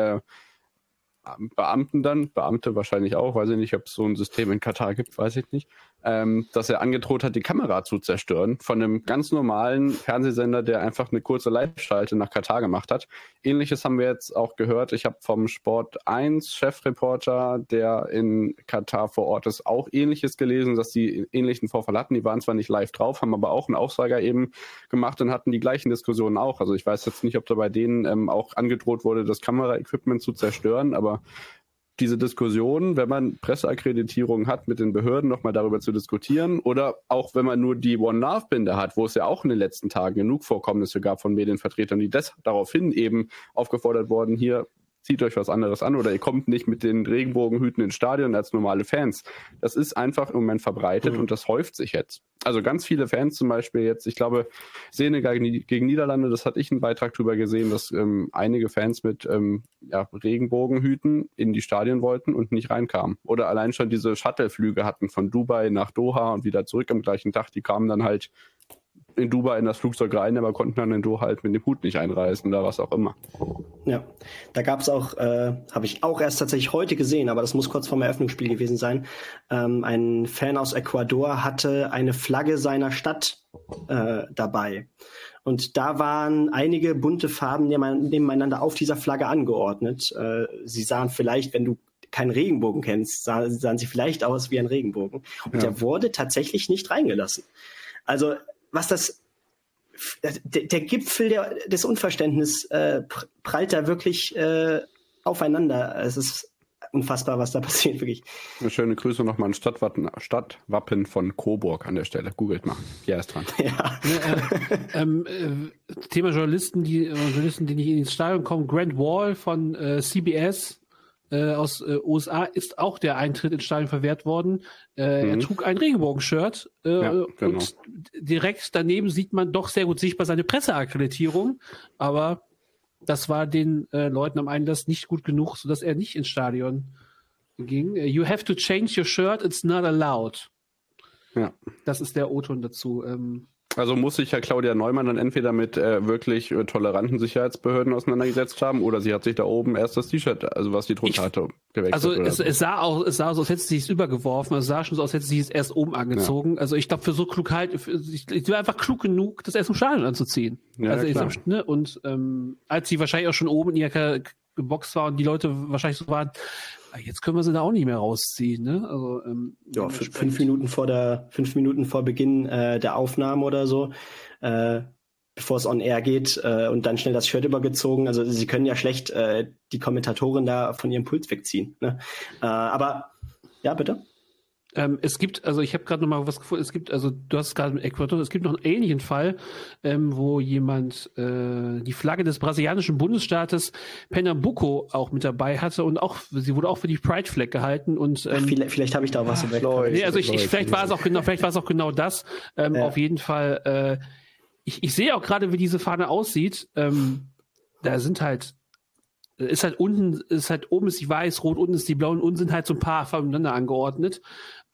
Beamte wahrscheinlich auch, weiß ich nicht, ob es so ein System in Katar gibt, weiß ich nicht, dass er angedroht hat, die Kamera zu zerstören von einem ganz normalen Fernsehsender, der einfach eine kurze Live-Schalte nach Katar gemacht hat. Ähnliches haben wir jetzt auch gehört. Ich habe vom Sport 1 Chefreporter, der in Katar vor Ort ist, auch Ähnliches gelesen, dass die einen ähnlichen Vorfall hatten. Die waren zwar nicht live drauf, haben aber auch einen Aufsager eben gemacht und hatten die gleichen Diskussionen auch. Also ich weiß jetzt nicht, ob da bei denen auch angedroht wurde, das Kameraequipment zu zerstören, aber diese Diskussion, wenn man Presseakkreditierung hat, mit den Behörden nochmal darüber zu diskutieren oder auch wenn man nur die One-Love-Binde hat, wo es ja auch in den letzten Tagen genug Vorkommnisse gab von Medienvertretern, die daraufhin eben aufgefordert wurden, hier zieht euch was anderes an oder ihr kommt nicht mit den Regenbogenhüten ins Stadion als normale Fans. Das ist einfach im Moment verbreitet und das häuft sich jetzt. Also ganz viele Fans zum Beispiel jetzt, ich glaube, Senegal gegen Niederlande, das hatte ich einen Beitrag drüber gesehen, dass einige Fans mit Regenbogenhüten in die Stadien wollten und nicht reinkamen. Oder allein schon diese Shuttleflüge hatten von Dubai nach Doha und wieder zurück am gleichen Tag, die kamen dann halt in Dubai in das Flugzeug rein, aber konnten dann in Doha halt mit dem Hut nicht einreisen oder was auch immer. Ja, da gab es auch, habe ich auch erst tatsächlich heute gesehen, aber das muss kurz vor dem Eröffnungsspiel gewesen sein, ein Fan aus Ecuador hatte eine Flagge seiner Stadt dabei. Und da waren einige bunte Farben nebeneinander auf dieser Flagge angeordnet. Sie sahen vielleicht, wenn du keinen Regenbogen kennst, sahen sie vielleicht aus wie ein Regenbogen. Und ja, der wurde tatsächlich nicht reingelassen. Also was der Gipfel des Unverständnisses prallt da wirklich aufeinander. Es ist unfassbar, was da passiert, wirklich. Eine schöne Grüße nochmal an Stadtwappen von Coburg an der Stelle. Googelt mal. Pierre ist dran. Ja. Thema Journalisten, die nicht ins Stadion kommen. Grant Wall von CBS aus USA ist auch der Eintritt ins Stadion verwehrt worden. Er trug ein Regenbogenshirt genau. Und direkt daneben sieht man doch sehr gut sichtbar seine Presseakkreditierung, aber das war den Leuten am Einlass nicht gut genug, sodass er nicht ins Stadion ging. You have to change your shirt, it's not allowed. Ja. Das ist der O-Ton dazu. Also muss sich ja Claudia Neumann dann entweder mit wirklich toleranten Sicherheitsbehörden auseinandergesetzt haben oder sie hat sich da oben erst das T-Shirt, also was die drunter hatte, gewechselt. Also es sah so, als hätte sie es übergeworfen. Es sah schon so, als hätte sie es erst oben angezogen. Ja. Also ich glaube, für so Klugheit, sie war einfach klug genug, das erst im Stadion anzuziehen. Ja, also ja, klar. Und als sie wahrscheinlich auch schon oben in ihrer geboxt war und die Leute wahrscheinlich so waren, jetzt können wir sie da auch nicht mehr rausziehen. Ne? Also, ja, fünf Minuten vor Beginn der Aufnahme oder so, bevor es on air geht und dann schnell das Shirt übergezogen. Also sie können ja schlecht die Kommentatorin da von ihrem Puls wegziehen. Ne? Aber ja, bitte. Es gibt, also ich habe gerade nochmal was gefunden, es gibt, also du hast es gerade mit Ecuador, es gibt noch einen ähnlichen Fall, wo jemand die Flagge des brasilianischen Bundesstaates Pernambuco auch mit dabei hatte und auch, sie wurde auch für die Pride Flag gehalten und vielleicht habe ich da was weg. Nee, also vielleicht war es auch genau das. Auf jeden Fall, ich sehe auch gerade, wie diese Fahne aussieht. Da sind halt. Oben ist die weiß, rot, unten ist die blau und unten sind halt so ein paar Farben miteinander angeordnet.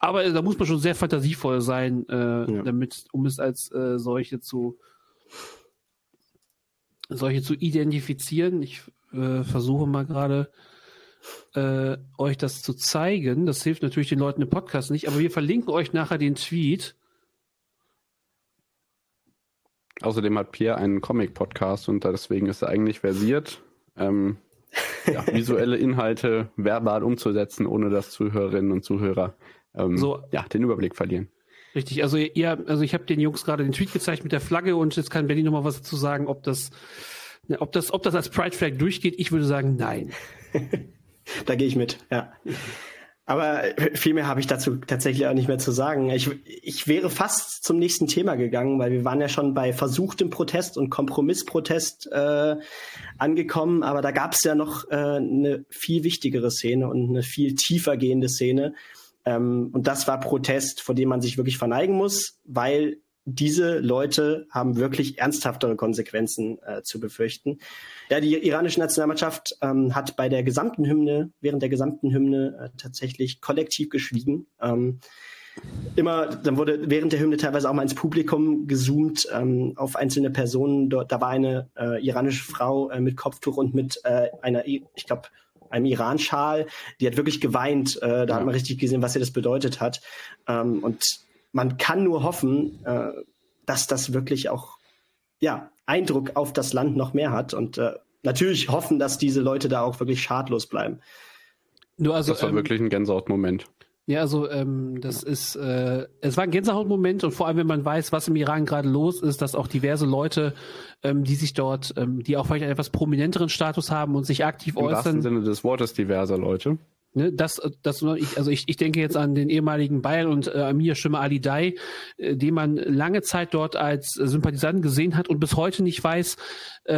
Aber da muss man schon sehr fantasievoll sein, damit, um es als solche zu identifizieren. Ich versuche mal gerade euch das zu zeigen. Das hilft natürlich den Leuten im Podcast nicht, aber wir verlinken euch nachher den Tweet. Außerdem hat Pierre einen Comic-Podcast und deswegen ist er eigentlich versiert. Visuelle Inhalte verbal umzusetzen, ohne dass Zuhörerinnen und Zuhörer den Überblick verlieren. Richtig, also ich habe den Jungs gerade den Tweet gezeigt mit der Flagge und jetzt kann Benni nochmal was dazu sagen, ob das als Pride Flag durchgeht. Ich würde sagen, nein. Da gehe ich mit, ja. Aber viel mehr habe ich dazu tatsächlich auch nicht mehr zu sagen. Ich wäre fast zum nächsten Thema gegangen, weil wir waren ja schon bei versuchtem Protest und Kompromissprotest angekommen. Aber da gab es ja noch eine viel wichtigere Szene und eine viel tiefer gehende Szene. Und das war Protest, vor dem man sich wirklich verneigen muss, weil diese Leute haben wirklich ernsthaftere Konsequenzen zu befürchten. Ja, die iranische Nationalmannschaft hat während der gesamten Hymne tatsächlich kollektiv geschwiegen. Dann wurde während der Hymne teilweise auch mal ins Publikum gezoomt auf einzelne Personen. Da war eine iranische Frau mit Kopftuch und mit einem Iran-Schal. Die hat wirklich geweint. Da hat man richtig gesehen, was ihr das bedeutet hat. Und man kann nur hoffen, dass das wirklich auch Eindruck auf das Land noch mehr hat und natürlich hoffen, dass diese Leute da auch wirklich schadlos bleiben. Das war wirklich ein Gänsehautmoment. Ja, also es war ein Gänsehautmoment und vor allem, wenn man weiß, was im Iran gerade los ist, dass auch diverse Leute, die sich dort, die auch vielleicht einen etwas prominenteren Status haben und sich aktiv äußern. Im wahrsten Sinne des Wortes diverser Leute. Ne, ich denke jetzt an den ehemaligen Bayern- und Amir Schimmer Ali Day, den man lange Zeit dort als Sympathisanten gesehen hat und bis heute nicht weiß, hat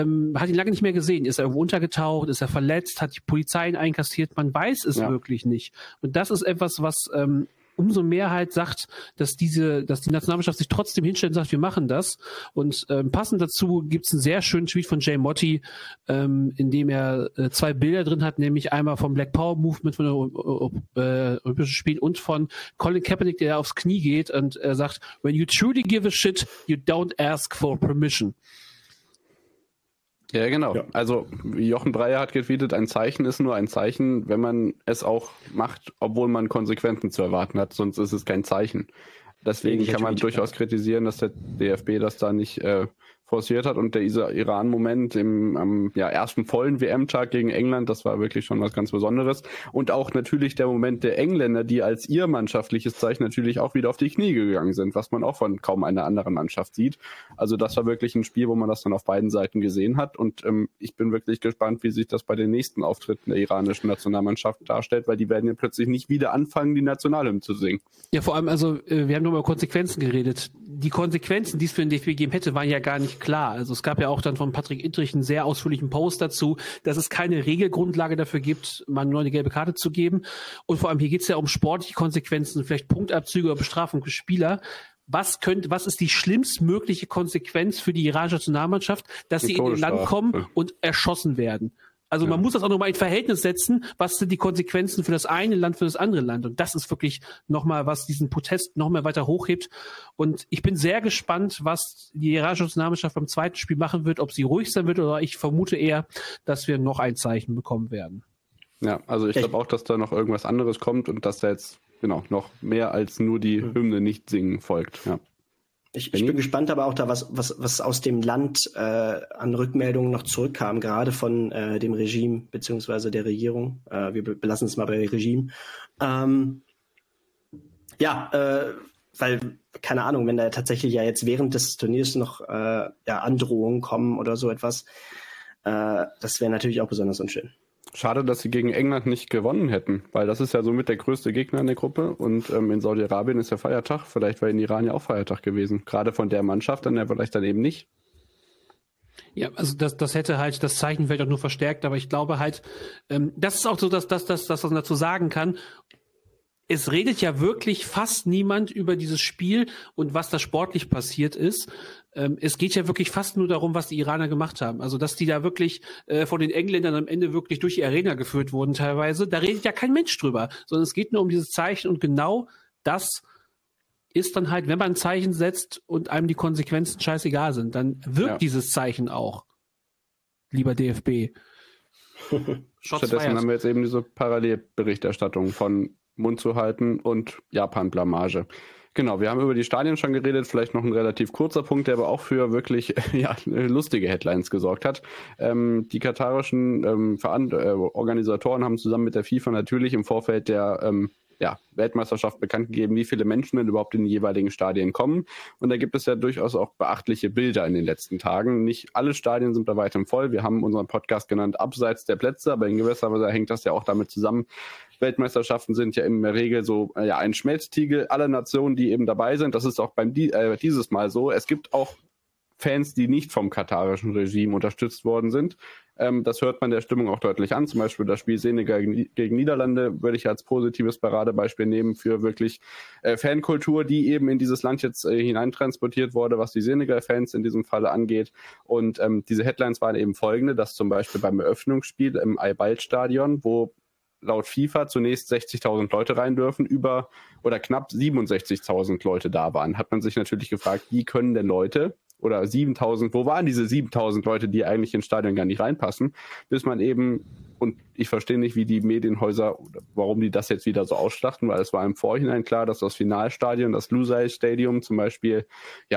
ihn lange nicht mehr gesehen. Ist er irgendwo untergetaucht? Ist er verletzt? Hat die Polizei ihn einkassiert? Man weiß es wirklich nicht. Und das ist etwas, was umso mehr halt sagt, dass die Nationalmannschaft sich trotzdem hinstellt und sagt, wir machen das. Und passend dazu gibt es einen sehr schönen Tweet von Jay Motti, in dem er zwei Bilder drin hat, nämlich einmal vom Black Power Movement von den Olympischen Spielen und von Colin Kaepernick, der aufs Knie geht und er sagt, when you truly give a shit, you don't ask for permission. Ja, genau. Ja. Also Jochen Breyer hat getweetet, ein Zeichen ist nur ein Zeichen, wenn man es auch macht, obwohl man Konsequenzen zu erwarten hat, sonst ist es kein Zeichen. Deswegen kann man durchaus kritisieren, dass der DFB das da nicht forciert hat und dieser Iran-Moment am ersten vollen WM-Tag gegen England, das war wirklich schon was ganz Besonderes und auch natürlich der Moment der Engländer, die als ihr mannschaftliches Zeichen natürlich auch wieder auf die Knie gegangen sind, was man auch von kaum einer anderen Mannschaft sieht. Also das war wirklich ein Spiel, wo man das dann auf beiden Seiten gesehen hat und ich bin wirklich gespannt, wie sich das bei den nächsten Auftritten der iranischen Nationalmannschaft darstellt, weil die werden ja plötzlich nicht wieder anfangen, die Nationalhymne zu singen. Ja, vor allem, also wir haben über Konsequenzen geredet. Die Konsequenzen, die es für den DFB gegeben hätte, waren ja gar nicht klar. Also es gab ja auch dann von Patrick Ittrich einen sehr ausführlichen Post dazu, dass es keine Regelgrundlage dafür gibt, Manuel eine gelbe Karte zu geben. Und vor allem hier geht es ja um sportliche Konsequenzen, vielleicht Punktabzüge oder Bestrafung für Spieler. Was ist die schlimmstmögliche Konsequenz für die iranische Nationalmannschaft, dass sie in ihr Land kommen und erschossen werden? Also man muss das auch nochmal in Verhältnis setzen, was sind die Konsequenzen für das eine Land, für das andere Land. Und das ist wirklich nochmal, was diesen Protest nochmal weiter hochhebt. Und ich bin sehr gespannt, was die iranische Nationalmannschaft beim zweiten Spiel machen wird, ob sie ruhig sein wird oder ich vermute eher, dass wir noch ein Zeichen bekommen werden. Ja, also ich glaube auch, dass da noch irgendwas anderes kommt und dass da jetzt noch mehr als nur die Hymne nicht singen folgt. Ja. Ich bin gespannt, aber auch da, was aus dem Land an Rückmeldungen noch zurückkam, gerade von dem Regime beziehungsweise der Regierung. Wir belassen es mal bei Regime. Weil, keine Ahnung, wenn da tatsächlich ja jetzt während des Turniers noch Androhungen kommen oder so etwas, das wäre natürlich auch besonders unschön. Schade, dass sie gegen England nicht gewonnen hätten, weil das ist ja somit der größte Gegner in der Gruppe und in Saudi-Arabien ist ja Feiertag, vielleicht wäre in Iran ja auch Feiertag gewesen, gerade von der Mannschaft dann ja vielleicht dann eben nicht. Ja, also das hätte halt das Zeichen vielleicht auch nur verstärkt, aber ich glaube halt, das ist auch so, dass man dazu sagen kann, es redet ja wirklich fast niemand über dieses Spiel und was da sportlich passiert ist. Es geht ja wirklich fast nur darum, was die Iraner gemacht haben. Also, dass die da wirklich von den Engländern am Ende wirklich durch die Arena geführt wurden teilweise. Da redet ja kein Mensch drüber, sondern es geht nur um dieses Zeichen. Und genau das ist dann halt, wenn man ein Zeichen setzt und einem die Konsequenzen scheißegal sind, dann wirkt dieses Zeichen auch. Lieber DFB. Stattdessen haben wir jetzt eben diese Parallelberichterstattung von Mund zu halten und Japan-Blamage. Genau, wir haben über die Stadien schon geredet, vielleicht noch ein relativ kurzer Punkt, der aber auch für wirklich lustige Headlines gesorgt hat. Die katarischen Organisatoren haben zusammen mit der FIFA natürlich im Vorfeld der Weltmeisterschaft bekannt gegeben, wie viele Menschen denn überhaupt in die jeweiligen Stadien kommen. Und da gibt es ja durchaus auch beachtliche Bilder in den letzten Tagen. Nicht alle Stadien sind bei weitem voll. Wir haben unseren Podcast genannt Abseits der Plätze, aber in gewisser Weise hängt das ja auch damit zusammen. Weltmeisterschaften sind ja in der Regel so ein Schmelztiegel aller Nationen, die eben dabei sind. Das ist auch beim dieses Mal so. Es gibt auch Fans, die nicht vom katarischen Regime unterstützt worden sind. Das hört man der Stimmung auch deutlich an. Zum Beispiel das Spiel Senegal gegen Niederlande würde ich als positives Paradebeispiel nehmen für wirklich Fankultur, die eben in dieses Land jetzt hineintransportiert wurde, was die Senegal-Fans in diesem Falle angeht. Und diese Headlines waren eben folgende, dass zum Beispiel beim Eröffnungsspiel im Al-Bald-Stadion, wo laut FIFA zunächst 60.000 Leute rein dürfen, knapp 67.000 Leute da waren, hat man sich natürlich gefragt, wie können denn Leute... oder 7.000, wo waren diese 7.000 Leute, die eigentlich ins Stadion gar nicht reinpassen, bis man eben, und ich verstehe nicht, wie die Medienhäuser, warum die das jetzt wieder so ausschlachten, weil es war im Vorhinein klar, dass das Finalstadion, das Lusail Stadium zum Beispiel,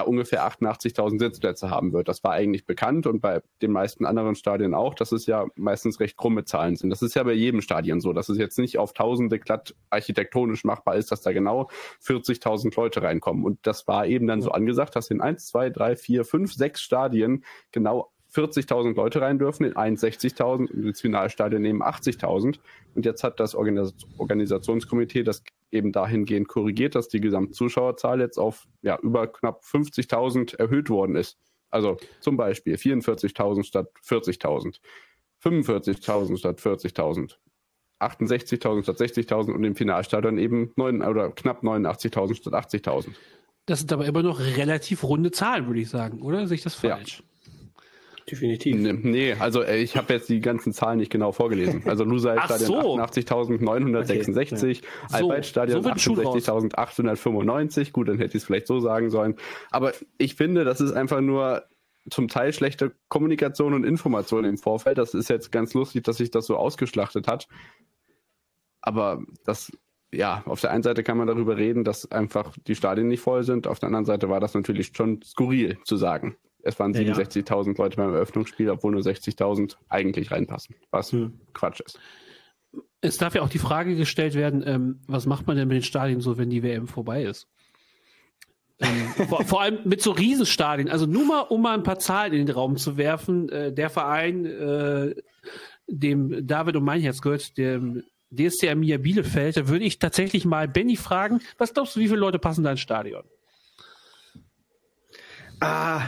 ungefähr 88.000 Sitzplätze haben wird. Das war eigentlich bekannt und bei den meisten anderen Stadien auch, dass es ja meistens recht krumme Zahlen sind. Das ist ja bei jedem Stadion so, dass es jetzt nicht auf Tausende glatt architektonisch machbar ist, dass da genau 40.000 Leute reinkommen. Und das war eben dann so angesagt, dass in 1, 2, 3, 4, 5, 6 Stadien genau 40.000 Leute rein dürfen, in 60.000, im Finalstadion eben 80.000. Und jetzt hat das Organisationskomitee das eben dahingehend korrigiert, dass die Gesamtzuschauerzahl jetzt auf über knapp 50.000 erhöht worden ist. Also zum Beispiel 44.000 statt 40.000, 45.000 statt 40.000, 68.000 statt 60.000 und im Finalstadion eben knapp 89.000 statt 80.000. Das sind aber immer noch relativ runde Zahlen, würde ich sagen, oder? Sehe ich das falsch? Ja. Definitiv. Nee, also ich habe jetzt die ganzen Zahlen nicht genau vorgelesen. Also Lusail-Stadion so. 88.966, Al-Bait-Stadion 68.895. Gut, dann hätte ich es vielleicht so sagen sollen. Aber ich finde, das ist einfach nur zum Teil schlechte Kommunikation und Information im Vorfeld. Das ist jetzt ganz lustig, dass sich das so ausgeschlachtet hat. Aber das... auf der einen Seite kann man darüber reden, dass einfach die Stadien nicht voll sind. Auf der anderen Seite war das natürlich schon skurril zu sagen. Es waren 67.000 Leute beim Eröffnungsspiel, obwohl nur 60.000 eigentlich reinpassen, was Quatsch ist. Es darf ja auch die Frage gestellt werden, was macht man denn mit den Stadien so, wenn die WM vorbei ist? Vor allem mit so Riesenstadien. Also nur mal, um mal ein paar Zahlen in den Raum zu werfen. Der Verein, dem David und mein Herz gehört, dem DSC Arminia Bielefeld, da würde ich tatsächlich mal Benni fragen, was glaubst du, wie viele Leute passen da ins Stadion?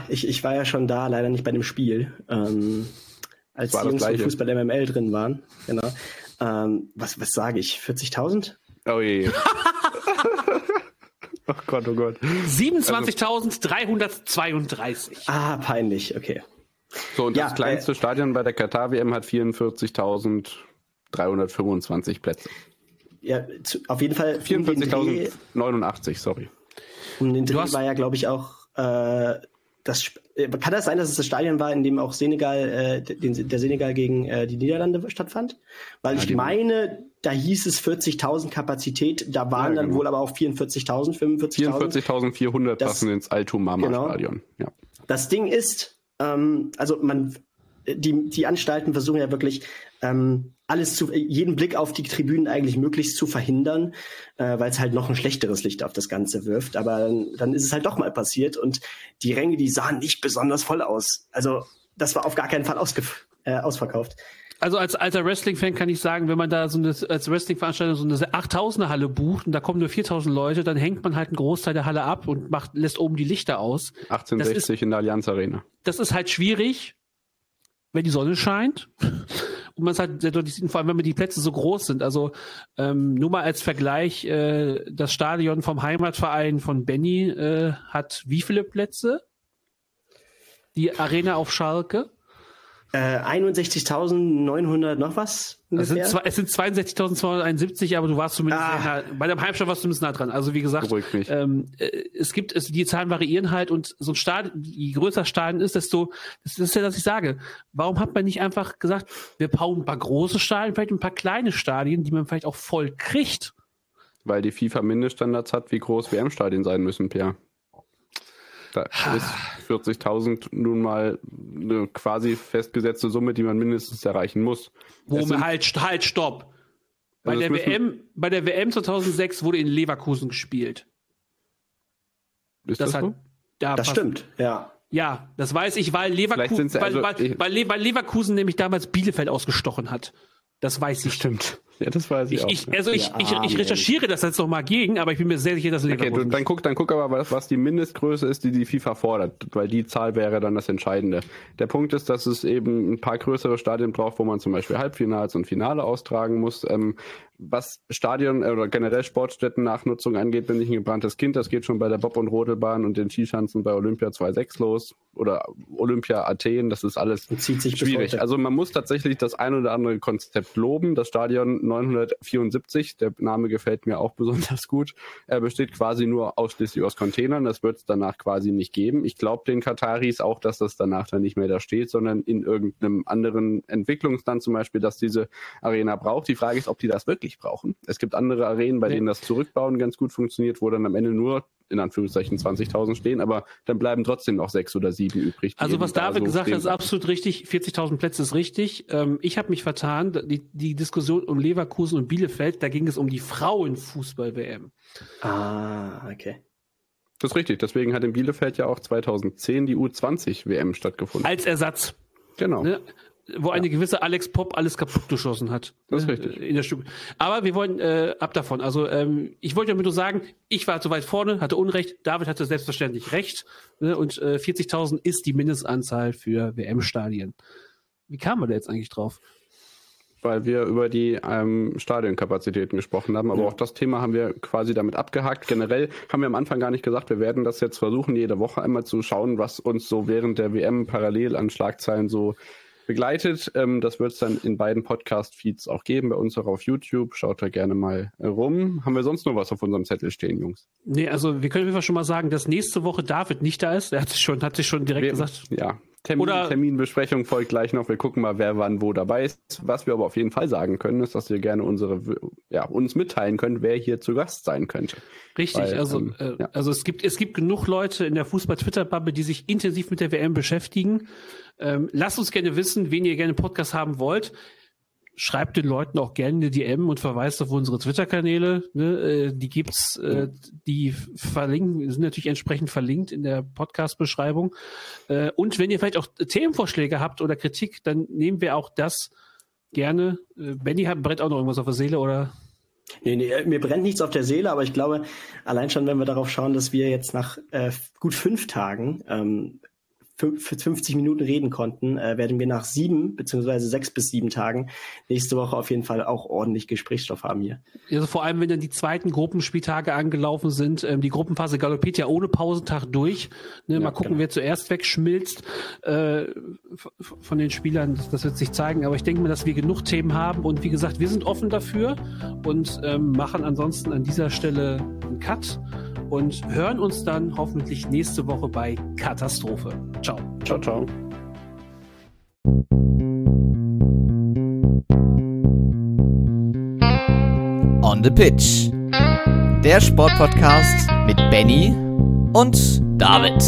Ich war ja schon da, leider nicht bei dem Spiel, als die Jungs im Fußball MML drin waren. Genau. Was sage ich? 40.000? Oh je. Oh Gott, oh Gott. 27.332. Peinlich, okay. So, und das kleinste Stadion bei der Katar-WM hat 44.325 Plätze. Ja, auf jeden Fall 44.089, sorry. Um den Dreh war ja, glaube ich, auch Kann das sein, dass es das Stadion war, in dem auch der Senegal gegen die Niederlande stattfand? Weil ich meine, da hieß es 40.000 Kapazität, da waren dann wohl aber auch 44.000, 45.000. 44.400 passen ins Alto-Mama-Stadion. Genau. Ja. Das Ding ist, die Anstalten versuchen ja wirklich jeden Blick auf die Tribünen eigentlich möglichst zu verhindern, weil es halt noch ein schlechteres Licht auf das Ganze wirft. Aber dann ist es halt doch mal passiert und die Ränge, die sahen nicht besonders voll aus. Also das war auf gar keinen Fall ausverkauft. Also als alter Wrestling-Fan kann ich sagen, wenn man da als Wrestling-Veranstaltung so eine 8.000er-Halle bucht und da kommen nur 4.000 Leute, dann hängt man halt einen Großteil der Halle ab und lässt oben die Lichter aus. 1860 in der Allianz Arena. Das ist halt schwierig, wenn die Sonne scheint. Und man ist halt sehr deutlich sieht, vor allem wenn die Plätze so groß sind. Also nur mal als Vergleich, das Stadion vom Heimatverein von Benny hat wie viele Plätze? Die Arena auf Schalke? 61.900 noch was? Es sind 62.271, aber du warst zumindest bei deinem Heimstadion warst du zumindest nah dran. Also wie gesagt, die Zahlen variieren halt und so ein Stadion, je größer Stadion ist, desto, das ist ja, was ich sage, warum hat man nicht einfach gesagt, wir bauen ein paar große Stadien, vielleicht ein paar kleine Stadien, die man vielleicht auch voll kriegt? Weil die FIFA Mindeststandards hat, wie groß WM-Stadien sein müssen, Pierre. Da ist 40.000 nun mal eine quasi festgesetzte Summe, die man mindestens erreichen muss. Stopp. Bei der WM 2006 wurde in Leverkusen gespielt. Ist das so? Das stimmt, ja. Ja, das weiß ich, weil Leverkusen nämlich damals Bielefeld ausgestochen hat. Das weiß ich. Stimmt. Ja, das weiß ich auch. Ich recherchiere das jetzt nochmal gegen, aber ich bin mir sehr sicher, dass Leverkusen... Okay, dann guck aber, was die Mindestgröße ist, die die FIFA fordert, weil die Zahl wäre dann das Entscheidende. Der Punkt ist, dass es eben ein paar größere Stadien braucht, wo man zum Beispiel Halbfinals und Finale austragen muss. Was Stadion oder generell Sportstätten-Nachnutzung angeht, bin ich ein gebranntes Kind. Das geht schon bei der Bob- und Rodelbahn und den Skischanzen bei Olympia 2.6 los oder Olympia Athen. Das ist alles schwierig. Also man muss tatsächlich das ein oder andere Konzept loben. Das Stadion 974, der Name gefällt mir auch besonders gut. Er besteht quasi nur ausschließlich aus Containern. Das wird es danach quasi nicht geben. Ich glaube den Kataris auch, dass das danach dann nicht mehr da steht, sondern in irgendeinem anderen Entwicklungsland zum Beispiel, dass diese Arena braucht. Die Frage ist, ob die das wirklich brauchen. Es gibt andere Arenen, bei denen das Zurückbauen ganz gut funktioniert, wo dann am Ende nur in Anführungszeichen 20.000 stehen, aber dann bleiben trotzdem noch 6 oder 7 übrig. Also was David gesagt hat, ist absolut richtig. 40.000 Plätze ist richtig. Ich habe mich vertan. Die Diskussion um Leverkusen und Bielefeld, da ging es um die Frauenfußball-WM. Ah, okay. Das ist richtig. Deswegen hat in Bielefeld ja auch 2010 die U20-WM stattgefunden. Als Ersatz. Genau. Ne? Wo eine gewisse Alex Pop alles kaputt geschossen hat. Das ist richtig. In der Stube. Aber wir wollen ab davon. Also ich wollte damit nur sagen, ich war zu weit vorne, hatte Unrecht, David hatte selbstverständlich recht. Ne? Und 40.000 ist die Mindestanzahl für WM-Stadien. Wie kam man da jetzt eigentlich drauf? Weil wir über die Stadionkapazitäten gesprochen haben. Aber auch das Thema haben wir quasi damit abgehakt. Generell haben wir am Anfang gar nicht gesagt, wir werden das jetzt versuchen, jede Woche einmal zu schauen, was uns so während der WM parallel an Schlagzeilen so begleitet. Das wird es dann in beiden Podcast-Feeds auch geben, bei uns auch auf YouTube. Schaut da gerne mal rum. Haben wir sonst noch was auf unserem Zettel stehen, Jungs? Nee, also wir können einfach schon mal sagen, dass nächste Woche David nicht da ist. Er hat sich schon direkt gesagt. Ja, Terminbesprechung folgt gleich noch. Wir gucken mal, wer wann wo dabei ist. Was wir aber auf jeden Fall sagen können, ist, dass wir gerne uns mitteilen können, wer hier zu Gast sein könnte. Richtig, also es gibt genug Leute in der Fußball-Twitter-Bubble, die sich intensiv mit der WM beschäftigen. Lasst uns gerne wissen, wen ihr gerne Podcast haben wollt. Schreibt den Leuten auch gerne eine DM und verweist auf unsere Twitter-Kanäle. Ne? Die gibt's, die verlinken, sind natürlich entsprechend verlinkt in der Podcast-Beschreibung. Und wenn ihr vielleicht auch Themenvorschläge habt oder Kritik, dann nehmen wir auch das gerne. Benni brennt auch noch irgendwas auf der Seele, oder? Nee, mir brennt nichts auf der Seele, aber ich glaube, allein schon, wenn wir darauf schauen, dass wir jetzt nach gut 5 Tagen 50 Minuten reden konnten, werden wir nach 6 bis 7 Tagen nächste Woche auf jeden Fall auch ordentlich Gesprächsstoff haben hier. Also vor allem, wenn dann die zweiten Gruppenspieltage angelaufen sind. Die Gruppenphase galoppiert ja ohne Pausentag durch. Ne, ja, mal gucken, wer zuerst wegschmilzt von den Spielern. Das wird sich zeigen. Aber ich denke mal, dass wir genug Themen haben. Und wie gesagt, wir sind offen dafür und machen ansonsten an dieser Stelle einen Cut und hören uns dann hoffentlich nächste Woche bei Katastrophe. Ciao. Ciao, ciao. On the Pitch. Der Sportpodcast mit Benny und David.